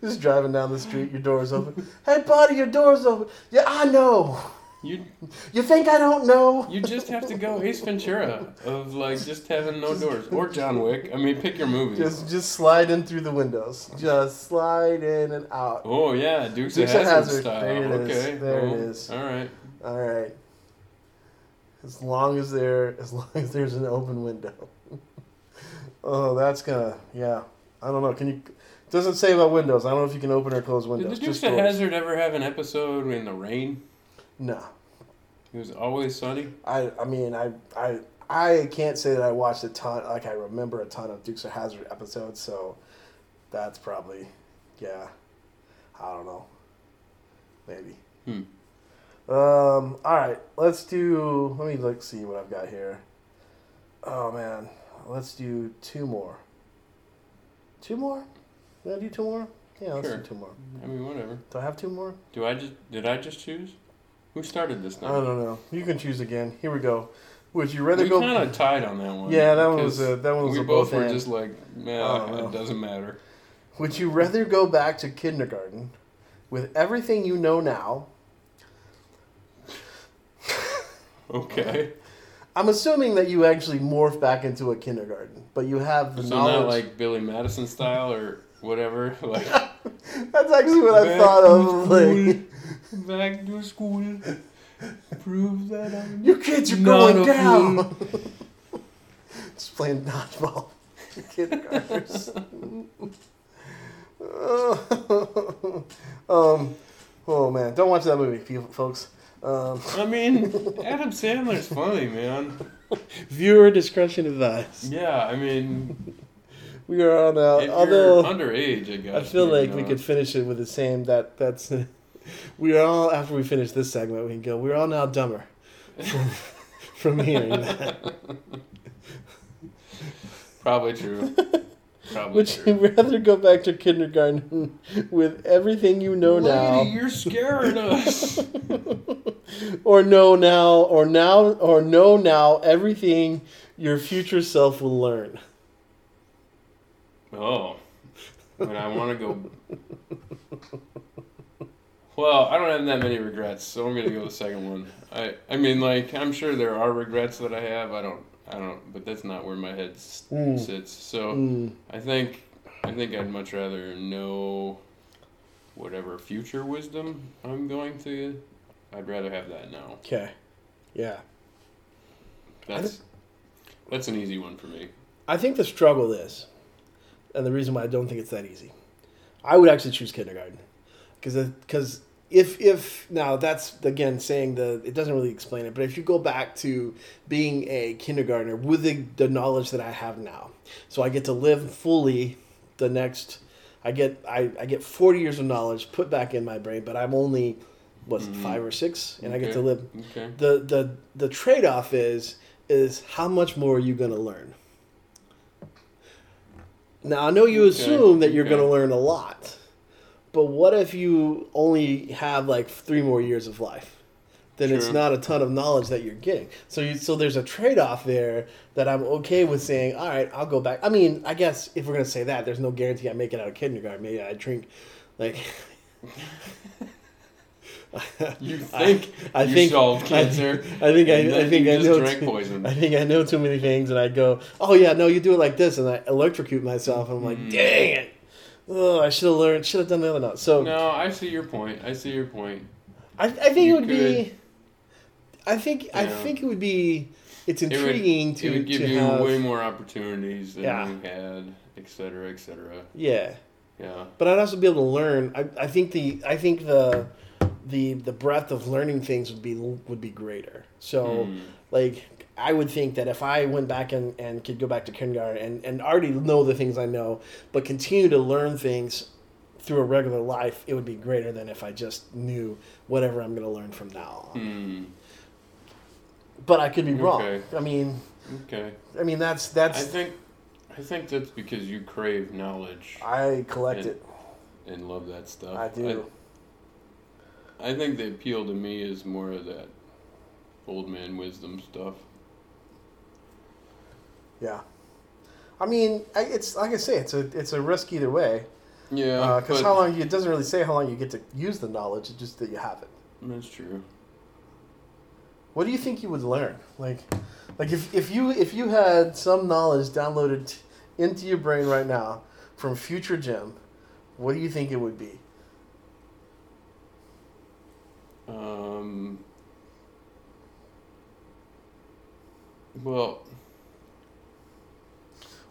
Just driving down the street, your door's open. Hey, buddy, your door's open. Yeah, I know. You you think I don't know? You just have to go Ace Ventura of like just having no just, doors. Or John Wick. I mean, pick your movie. Just just slide in through the windows. Just slide in and out. Oh, yeah. Dukes, Dukes of Hazzard style. There it okay. is. There oh, it is. All right. All right. As long as there, as long as there's an open window. Oh, that's gonna, yeah. I don't know. Can you? It doesn't say about windows. I don't know if you can open or close windows. Did the Dukes of Hazzard ever have an episode in the rain? No. It was always sunny. I, I mean, I, I, I can't say that I watched a ton. Like I remember a ton of Dukes of Hazzard episodes. So, that's probably, yeah. I don't know. Maybe. Hmm. Um, all right, let's do, let me look, see what I've got here. Oh, man. Let's do two more. Two more? Can I do two more? Yeah, let's sure. do two more. I mean, whatever. Do I have two more? Do I just, did I just choose? Who started this now? I don't know. You can choose again. Here we go. Would you rather we go? We kind of tied on that one. Yeah, that one was a that one was we a both were just like, nah, it doesn't matter. Would you rather go back to kindergarten with everything you know now? Okay. I'm assuming that you actually morph back into a kindergarten, but you have the so knowledge. So not like Billy Madison style or whatever. Like that's actually what I thought of. Like back to school. Prove that I'm your kids are going down. Just playing dodgeball. Your kindergartners. um, oh man, don't watch that movie, people, folks. Um. I mean, Adam Sandler's funny, man. Viewer discretion advised. Yeah, I mean, we are on a. If although you're underage, I guess. I feel like not. We could finish it with the same. That that's. We are all, after we finish this segment, we can go, we're all now dumber from, from hearing that. Probably true. Probably Would true. you rather go back to kindergarten with everything you know Lady, now? You're scaring us. Or know now, or now, or know now everything your future self will learn. Oh. And I want to go... Well, I don't have that many regrets, so I'm gonna go with the second one. I, I mean, like, I'm sure there are regrets that I have. I don't, I don't, but that's not where my head s- mm. sits. So, mm. I think, I think I'd much rather know whatever future wisdom I'm going to. I'd rather have that now. Okay. Yeah. That's that's an easy one for me. I think the struggle is, and the reason why I don't think it's that easy, I would actually choose kindergarten. Because if, if, now that's, again, saying the, it doesn't really explain it, but if you go back to being a kindergartner with the, the knowledge that I have now, so I get to live fully the next, I get, I, I get forty years of knowledge put back in my brain, but I'm only, what's mm-hmm. five or six, and okay. I get to live. Okay. The, the, the trade-off is, is how much more are you going to learn? Now, I know you okay. assume that you're okay. going to learn a lot. But what if you only have like three more years of life? Then True. It's not a ton of knowledge that you're getting. So you, so there's a trade-off there that I'm okay with saying, all right, I'll go back. I mean, I guess if we're going to say that, there's no guarantee I make it out of kindergarten. Maybe I drink like... You think I, I you think, solved cancer. I, I think I, I think I know. Too, poison. I think I know too many things, and I go, oh yeah, no, you do it like this, and I electrocute myself. And I'm like, mm. dang it. Oh, I should have learned. Should have done the other note. So no, I see your point. I see your point. I, I think you it would could, be. I think I know, think it would be. It's intriguing it would, to. It would give you have, way more opportunities than yeah. you had, et cetera, et cetera. Yeah. Yeah. But I'd also be able to learn. I, I think the I think the the the breadth of learning things would be would be greater. So mm. like. I would think that if I went back and, and could go back to kindergarten and, and already know the things I know, but continue to learn things through a regular life, it would be greater than if I just knew whatever I'm going to learn from now on. Hmm. But I could be wrong. Okay. I mean, okay. I mean that's that's. I think, I think that's because you crave knowledge. I collect and, it. And love that stuff. I do. I, I think the appeal to me is more of that old man wisdom stuff. Yeah, I mean, it's like I say, it's a it's a risk either way. Yeah, because uh, how long you, it doesn't really say how long you get to use the knowledge; it's just that you have it. That's true. What do you think you would learn? Like, like if, if you if you had some knowledge downloaded t- into your brain right now from future Jim, what do you think it would be? Um. Well.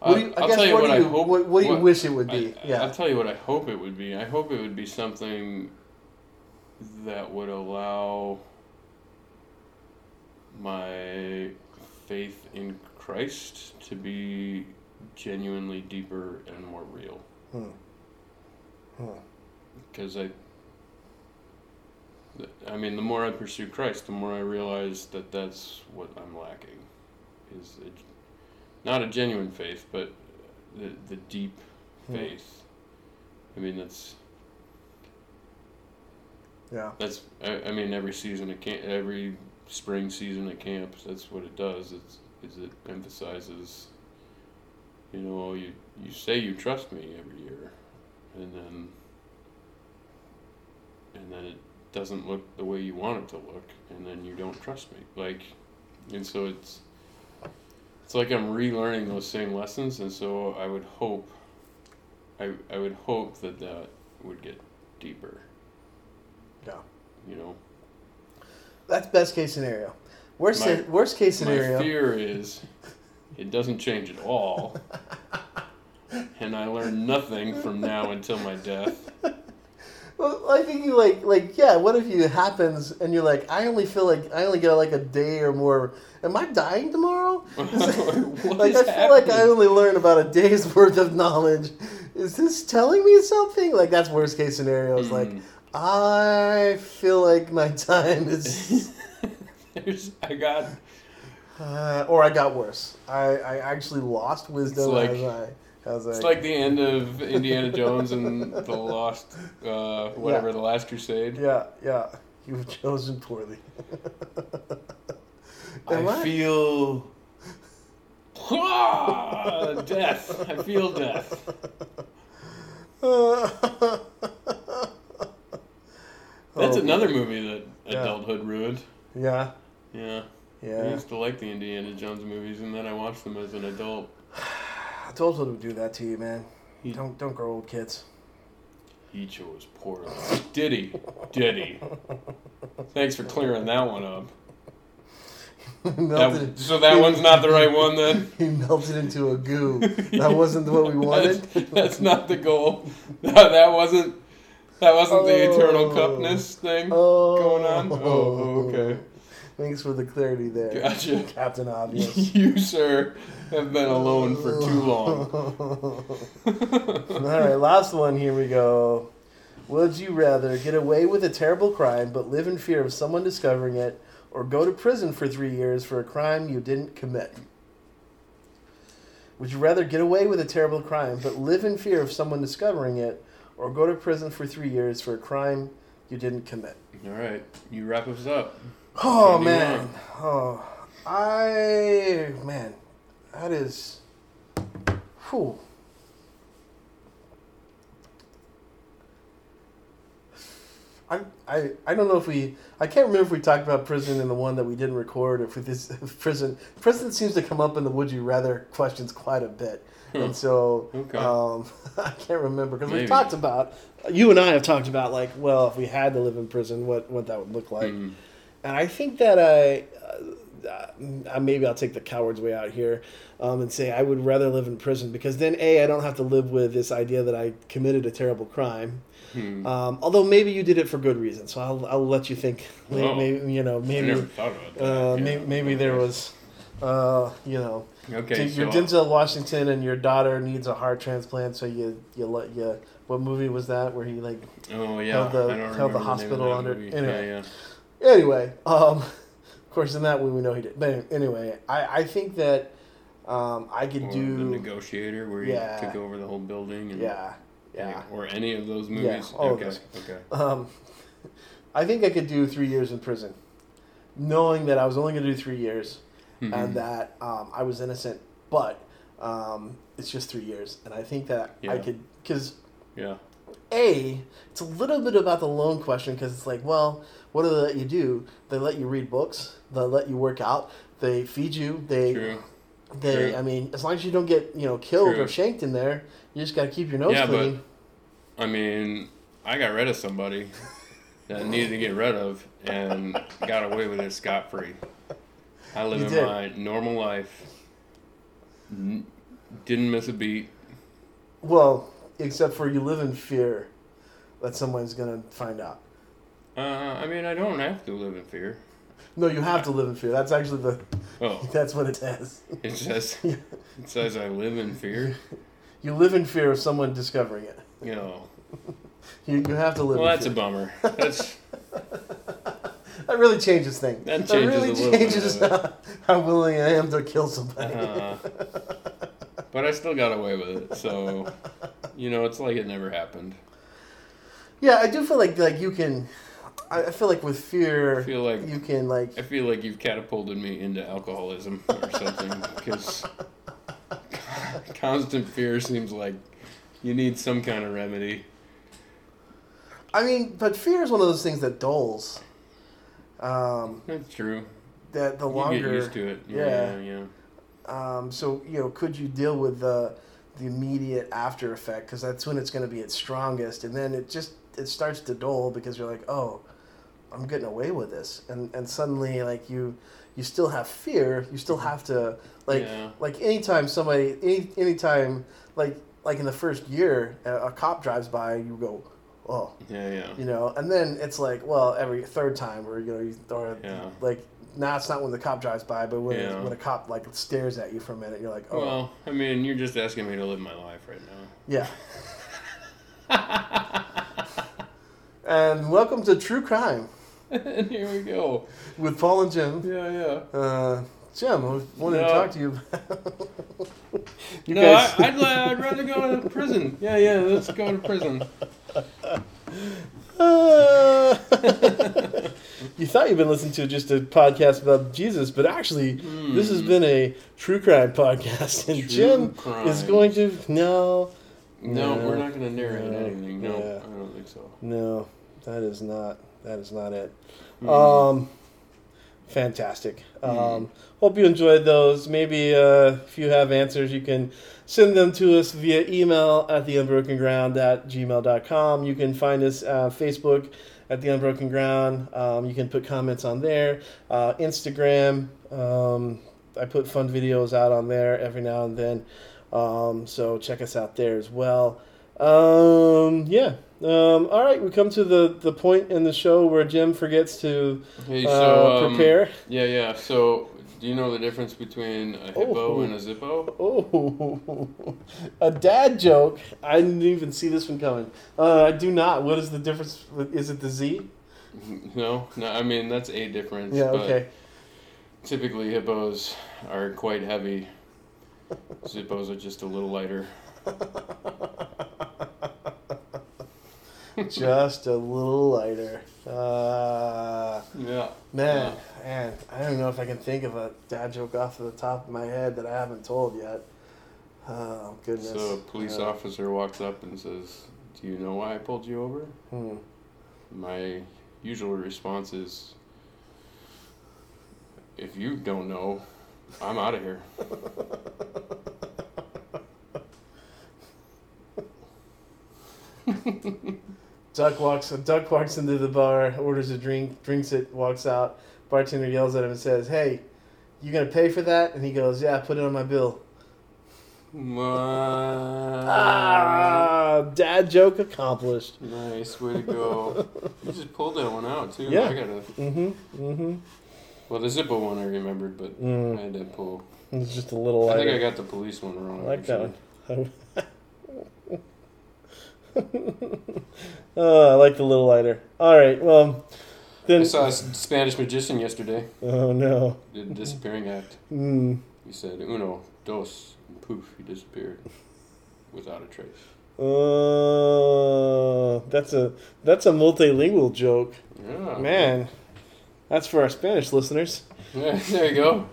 What do you, I'll I guess tell you what, what, do you, I hope, what, what do you what, wish it would be? I, yeah. I'll tell you what I hope it would be. I hope it would be something that would allow my faith in Christ to be genuinely deeper and more real. Hmm. Hmm. Because I, I mean, the more I pursue Christ, the more I realize that that's what I'm lacking. Is it, not a genuine faith, but the the deep faith. I mean, that's... Yeah. That's, I, I mean, every season of, can, every spring season at camps, that's what it does, it's, is it emphasizes, you know, you, you say you trust me every year, and then and then it doesn't look the way you want it to look, and then you don't trust me. Like, and so it's it's like I'm relearning those same lessons, and so I would hope, I I would hope that that would get deeper. Yeah. You know? That's best case scenario. Worst my, se- worst case scenario. My fear is it doesn't change at all, and I learn nothing from now until my death. Well, I think you like like yeah. What if it happens and you're like, I only feel like I only get like a day or more. Am I dying tomorrow? Like, what like is I feel happening? Like I only learn about a day's worth of knowledge. Is this telling me something? Like that's worst case scenario. It's mm. like I feel like my time is. There's, I got. Uh, or I got worse. I, I actually lost wisdom like, as I. As it's I, like the end of Indiana Jones and the Lost, uh, whatever, yeah. The Last Crusade. Yeah, yeah. You've chosen poorly. I, I feel. Ah, death. I feel death. That's oh, another movie that yeah. adulthood ruined. Yeah. Yeah. Yeah. I used to like the Indiana Jones movies, and then I watched them as an adult. Adulthood would do that to you, man. He, don't don't grow old, kids. He chose poorly. Did he? Did he? Thanks for clearing that one up. That, so that one's not the right one, then? He melted into a goo. That wasn't what we wanted? That's, that's not the goal. No, that wasn't... That wasn't oh, the eternal cupness thing oh, going on? Oh, okay. Thanks for the clarity there. Gotcha. Captain Obvious. You, sir, have been alone for too long. All right, last one. Here we go. Would you rather get away with a terrible crime but live in fear of someone discovering it, or go to prison for three years for a crime you didn't commit? Would you rather get away with a terrible crime but live in fear of someone discovering it, or go to prison for three years for a crime you didn't commit? All right. You wrap us up. Oh, man. Oh, I... Man, that is... Whew. I, I, I don't know if we... I can't remember if we talked about prison in the one that we didn't record, or if this prison... Prison seems to come up in the Would You Rather questions quite a bit. And so, okay. um, I can't remember, because we've talked about, you and I have talked about, like, well, if we had to live in prison, what, what that would look like. Mm. And I think that I, uh, maybe I'll take the coward's way out here um, and say I would rather live in prison, because then, A, I don't have to live with this idea that I committed a terrible crime. Hmm. Um, although maybe you did it for good reason, so I'll, I'll let you think, oh. maybe, you know, maybe, I never thought about that. Uh, yeah. maybe, maybe there was... Uh, you know, okay, so your Denzel Washington and your daughter needs a heart transplant, so you you let you. What movie was that where he like? Oh yeah, held the, held the hospital under. Anyway, yeah, yeah. anyway, um, of course in that one we know he did, but anyway, I, I think that um I could or do The Negotiator where he yeah, took over the whole building. And, yeah, yeah, or any of those movies. Yeah, all okay, of those. okay. Um, I think I could do three years in prison, knowing that I was only going to do three years. Mm-hmm. And that um, I was innocent, but um, it's just three years. And I think that yeah. I could, because, yeah. A, it's a little bit about the loan question, because it's like, well, what do they let you do? They let you read books. They let you work out. They feed you. They, True. they. True. I mean, as long as you don't get, you know, killed True. or shanked in there, you just got to keep your nose yeah, clean. But, I mean, I got rid of somebody that I needed to get rid of and got away with it scot-free. I live in my normal life. N- didn't miss a beat. Well, except for you live in fear that someone's going to find out. Uh, I mean, I don't have to live in fear. No, you have I, to live in fear. That's actually the... Oh. That's what it says. It says, it says I live in fear? You live in fear of someone discovering it. You know. You, you have to live well, in fear. Well, that's a bummer. That's... That really changes things. That, that really a changes how, how willing I am to kill somebody. Uh, but I still got away with it, so you know, it's like it never happened. Yeah, I do feel like like you can. I feel like with fear, I feel like you can like. I feel like you've catapulted me into alcoholism or something because constant fear seems like you need some kind of remedy. I mean, but fear is one of those things that dulls. Um, That's true. That the longer you get used to it, yeah, yeah. yeah. Um, so you know, could you deal with the the immediate after effect? Because that's when it's going to be its strongest, and then it just it starts to dull because you're like, oh, I'm getting away with this, and and suddenly like you you still have fear, you still have to like yeah. like anytime somebody any anytime like like in the first year a, a cop drives by, you go. Oh, yeah, yeah. You know, and then it's like, well, every third time, or you know, you or yeah. like, nah, it's not when the cop drives by, but when yeah. when a cop like stares at you for a minute, you're like, oh. Well, I mean, you're just asking me to live my life right now. Yeah. And welcome to True Crime. And here we go with Paul and Jim. Yeah, yeah. Uh, Jim, I wanted no. to talk to you about... you no, guys... I, I'd, I'd rather go to prison. Yeah, yeah, let's go to prison. Uh, you thought you've been listening to just a podcast about Jesus, but actually, mm. this has been a true crime podcast, and true Jim crime. Is going to... No. No, no we're not going to narrate no, anything. No, yeah. I don't think so. No, that is not, that is not it. Mm. Um... Fantastic. Um, mm. Hope you enjoyed those. Maybe uh, if you have answers, you can send them to us via email at the unbroken ground at gmail dot com. You can find us on Facebook at The Unbroken Ground. Um, you can put comments on there. Uh, Instagram, um, I put fun videos out on there every now and then. Um, so check us out there as well. Um, yeah. Um, all right, we come to the, the point in the show where Jim forgets to hey, so, uh, prepare. Um, yeah, yeah. So, do you know the difference between a hippo oh. and a Zippo? Oh, a dad joke. I didn't even see this one coming. Uh, I do not. What is the difference? Is it the Z? No, no. I mean, that's a difference. Yeah, okay. But typically, hippos are quite heavy. Zippos are just a little lighter. Just a little lighter. Uh, yeah. Man, yeah. man, I don't know if I can think of a dad joke off the top of my head that I haven't told yet. Oh, goodness. So a police uh, officer walks up and says, do you know why I pulled you over? Hmm. My usual response is, if you don't know, I'm out of here. Duck walks. A duck walks into the bar, orders a drink, drinks it, walks out. Bartender yells at him and says, "Hey, you gonna pay for that?" And he goes, "Yeah, put it on my bill." Ah, dad joke accomplished. Nice, way to go. You just pulled that one out too. Yeah. I gotta... Mm-hmm. Mm-hmm. Well, the Zippo one I remembered, but mm. I had to pull. It's just a little. Lighter. I think I got the police one wrong. I like actually. That one. Oh, I like the little lighter. All right, well, then I saw a Spanish magician yesterday. Oh no! Did a disappearing act. Mm. He said uno, dos, and poof, he disappeared without a trace. Oh, uh, that's a that's a multilingual joke. Yeah, man, that's for our Spanish listeners. Yeah, there you go.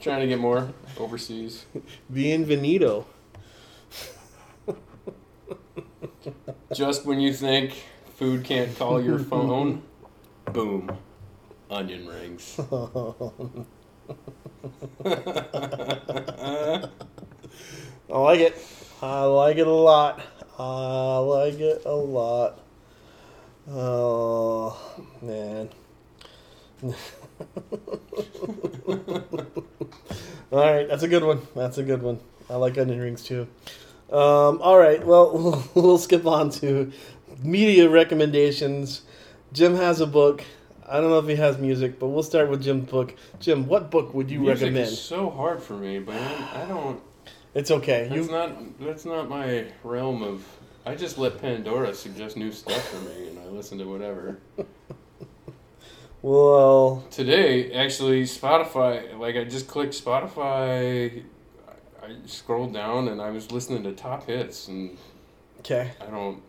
Trying to get more overseas. Bienvenido. Just when you think food can't call your phone, boom, onion rings. Oh. I like it. I like it a lot. I like it a lot. Oh, man. All right, that's a good one. That's a good one. I like onion rings, too. Um, all right, well, we'll skip on to media recommendations. Jim has a book. I don't know if he has music, but we'll start with Jim's book. Jim, what book would you music recommend? It's so hard for me, but I don't... It's okay. That's, you... not, that's not my realm of... I just let Pandora suggest new stuff for me, and I listen to whatever. Well... Today, actually, Spotify... Like, I just clicked Spotify... I scrolled down and I was listening to top hits and okay. I don't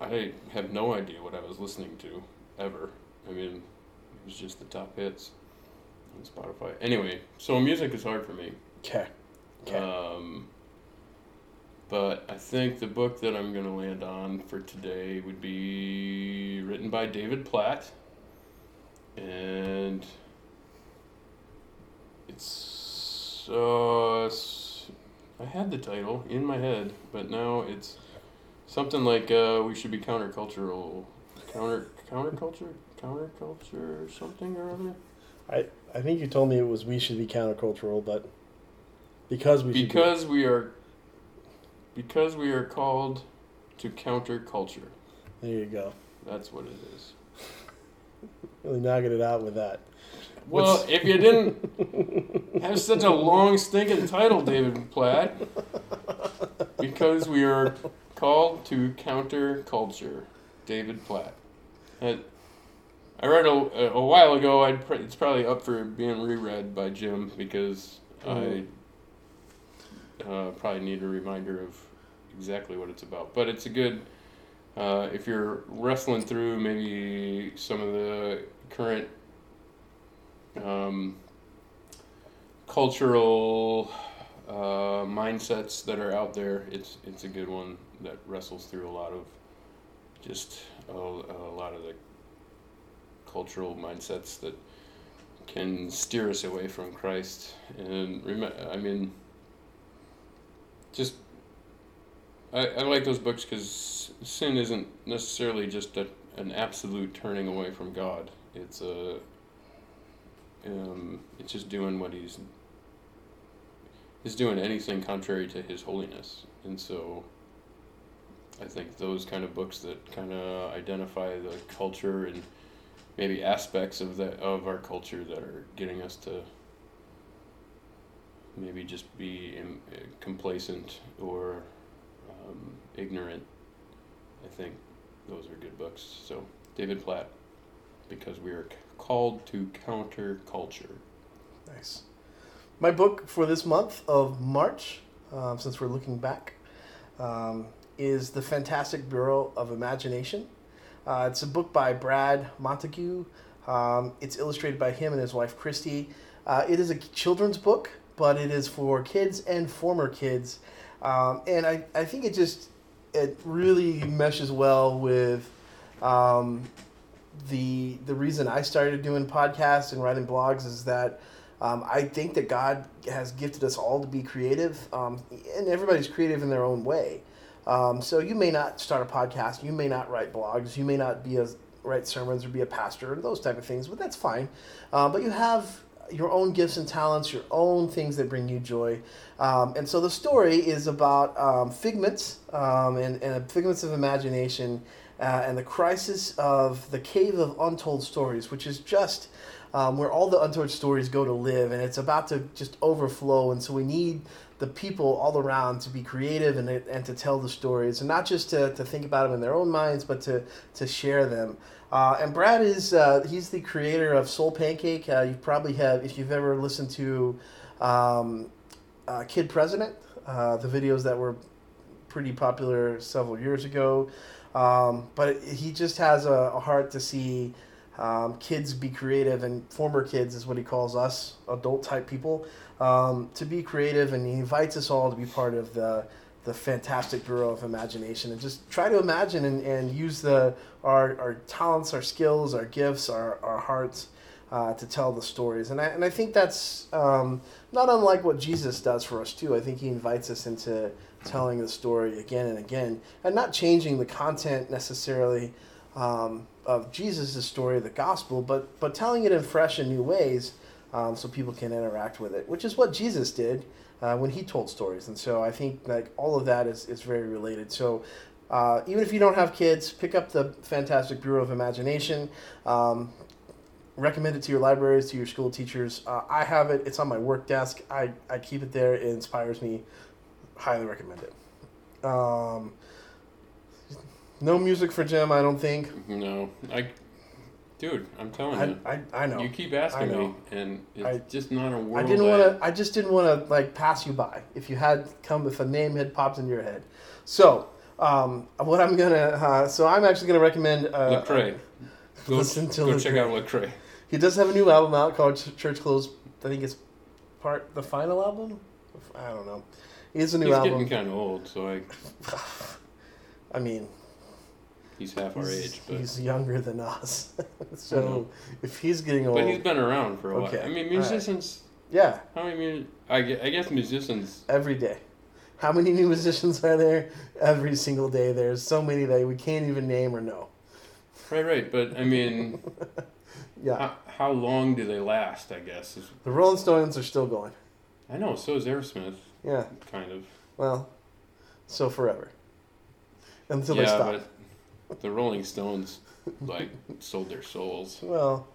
I have no idea what I was listening to, ever. I mean, it was just the top hits on Spotify. Anyway, so music is hard for me. Okay. Okay. Um, but I think the book that I'm going to land on for today would be written by David Platt. And it's, uh, it's, I had the title in my head, but now it's something like uh, we should be countercultural, counter counterculture, counterculture, something or other. I I think you told me it was we should be countercultural, but because we because should be... we are because we are called to counterculture. There you go. That's what it is. Really knocking it out with that. Well, What's... if you didn't have such a long stinking title, David Platt, because we are called to counter culture, David Platt. And I read a, a while ago. I'd pr- it's probably up for being reread by Jim because mm. I uh, probably need a reminder of exactly what it's about. But it's a good. Uh, if you're wrestling through maybe some of the current um, cultural uh, mindsets that are out there, it's it's a good one that wrestles through a lot of just a, a lot of the cultural mindsets that can steer us away from Christ. And rem- I mean, just. I, I like those books because sin isn't necessarily just a, an absolute turning away from God. It's a, um, it's just doing what he's, he's doing anything contrary to his holiness. And so I think those kind of books that kind of identify the culture and maybe aspects of that, of our culture that are getting us to maybe just be in, uh, complacent or... Um, ignorant. I think those are good books. So David Platt, because we are c- called to counter culture. Nice. My book for this month of March, um, since we're looking back, um, is The Fantastic Bureau of Imagination. Uh, it's a book by Brad Montague. Um, it's illustrated by him and his wife Christy. Uh, it is a children's book, but it is for kids and former kids. Um, and I, I think it just, it really meshes well with um, the the reason I started doing podcasts and writing blogs is that um, I think that God has gifted us all to be creative, um, and everybody's creative in their own way. Um, so you may not start a podcast, you may not write blogs, you may not be a, write sermons or be a pastor or those type of things, but that's fine. Uh, but you have... your own gifts and talents, your own things that bring you joy. Um, and so the story is about um, figments um, and, and figments of imagination uh, and the crisis of the Cave of Untold Stories, which is just um, where all the untold stories go to live. And it's about to just overflow. And so we need the people all around to be creative and, and to tell the stories. And not just to, to think about them in their own minds, but to, to share them. Uh, and Brad is, uh, he's the creator of Soul Pancake. Uh, you probably have, if you've ever listened to um, uh, Kid President, uh, the videos that were pretty popular several years ago. Um, but it, he just has a, a heart to see um, kids be creative, and former kids is what he calls us, adult-type people, um, to be creative. And he invites us all to be part of the the Fantastic Bureau of Imagination, and just try to imagine and, and use the our, our talents, our skills, our gifts, our, our hearts uh, to tell the stories. And I, and I think that's um, not unlike what Jesus does for us too. I think he invites us into telling the story again and again, and not changing the content necessarily um, of Jesus' story, the gospel, but, but telling it in fresh and new ways um, so people can interact with it, which is what Jesus did. Uh, when he told stories. And so I think like all of that is, is very related. So uh, even if you don't have kids, pick up the Fantastic Bureau of Imagination. Um, recommend it to your libraries, to your school teachers. Uh, I have it. It's on my work desk. I, I keep it there. It inspires me. Highly recommend it. Um, no music for Jim, I don't think. No. I, dude, I'm telling I, you. I, I know. You keep asking me, and it's I, just not a word. I didn't want to. I just didn't want to like pass you by. If you had come, if a name had popped in your head, so Um, what I'm gonna, uh, so I'm actually gonna recommend uh, Lecrae. Go, listen to go Lecrae. Check out Lecrae. He does have a new album out called Church Clothes. I think it's part the final album. I don't know. It's a new he's album. He's getting kind of old, so I. I mean. He's half our he's, age, but he's younger than us. So if he's getting old, but he's been around for a okay. while. I mean, musicians. Right. Yeah. How many? Mu- I guess musicians. Every day. How many new musicians are there? Every single day, there's so many that we can't even name or know. Right, right, but I mean, yeah. How, how long do they last? I guess is... the Rolling Stones are still going. I know. So is Aerosmith. Yeah. Kind of. Well, so forever. Until yeah, they stop. But the Rolling Stones, like, sold their souls. Well.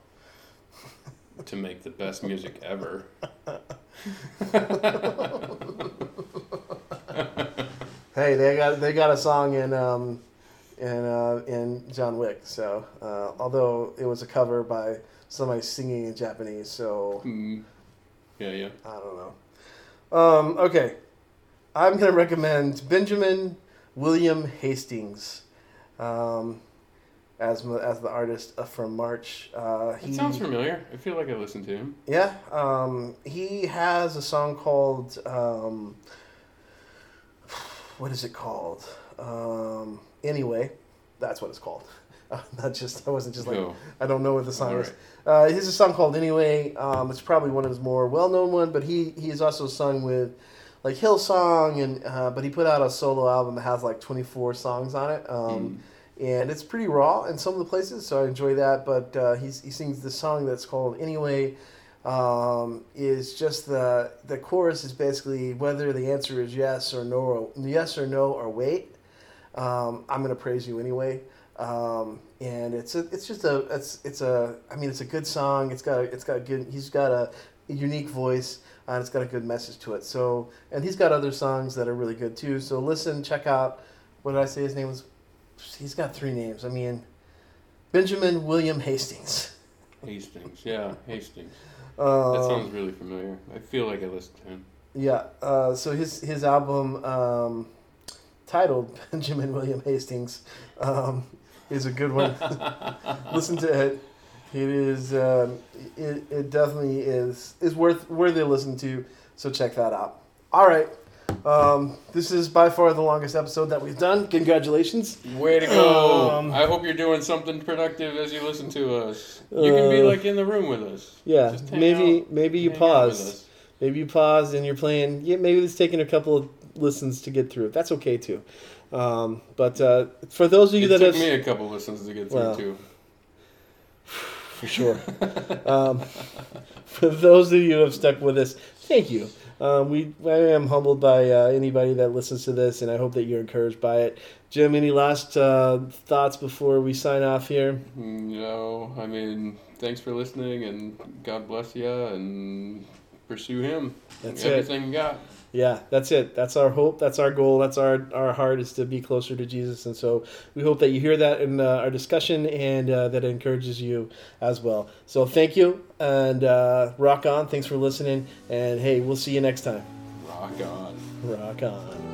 To make the best music ever. Hey, they got they got a song in um, in uh, in John Wick. So, uh, although it was a cover by somebody singing in Japanese, so. Mm. Yeah, yeah. I don't know. Um, okay, I'm gonna recommend Benjamin William Hastings. Um, as as the artist from March, uh, he it sounds familiar. I feel like I listened to him. Yeah, um, he has a song called um, what is it called? Um, anyway, that's what it's called. Uh, not just I wasn't just like oh. I don't know what the song All is. Right. Uh, here's a song called Anyway. Um, it's probably one of his more well known one, but he he has also sung with like Hill Song and uh, but he put out a solo album that has like twenty-four songs on it. Um, mm. And it's pretty raw in some of the places, so I enjoy that. But uh, he's, he sings this song that's called Anyway. Um, is just the the chorus is basically whether the answer is yes or no, or, yes or no or wait. Um, I'm gonna praise you anyway. Um, and it's a, it's just a it's it's a I mean it's a good song. It's got a, it's got a good he's got a unique voice and it's got a good message to it. So and he's got other songs that are really good too. So listen, check out. What did I say his name was? He's got three names. I mean, Benjamin William Hastings. Hastings, yeah, Hastings. Uh, that sounds really familiar. I feel like I listened to him. Yeah, uh, so his his album um, titled Benjamin William Hastings um, is a good one. Listen to it. It is. Um, it it definitely is is worth worthy to listen to. So check that out. All right. Um, this is by far the longest episode that we've done. Congratulations. Way to go. Um, I hope you're doing something productive as you listen to us. You can uh, be like in the room with us. Yeah. Maybe out, maybe you paused. Maybe you paused and you're playing. Yeah, maybe it's taking a couple of listens to get through. That's okay too. Um, but uh, for those of you it that took have... took me a couple listens to get through well, too. For sure. um, for those of you who have stuck with us, thank you. Um, we I am humbled by uh, anybody that listens to this, and I hope that you're encouraged by it. Jim, any last uh, thoughts before we sign off here? No, I mean, thanks for listening, and God bless you, and pursue Him. That's it. Everything you got. Yeah, that's it. That's our hope. That's our goal. That's our, our heart is to be closer to Jesus. And so we hope that you hear that in uh, our discussion and uh, that it encourages you as well. So thank you and uh, rock on. Thanks for listening. And, hey, we'll see you next time. Rock on. Rock on.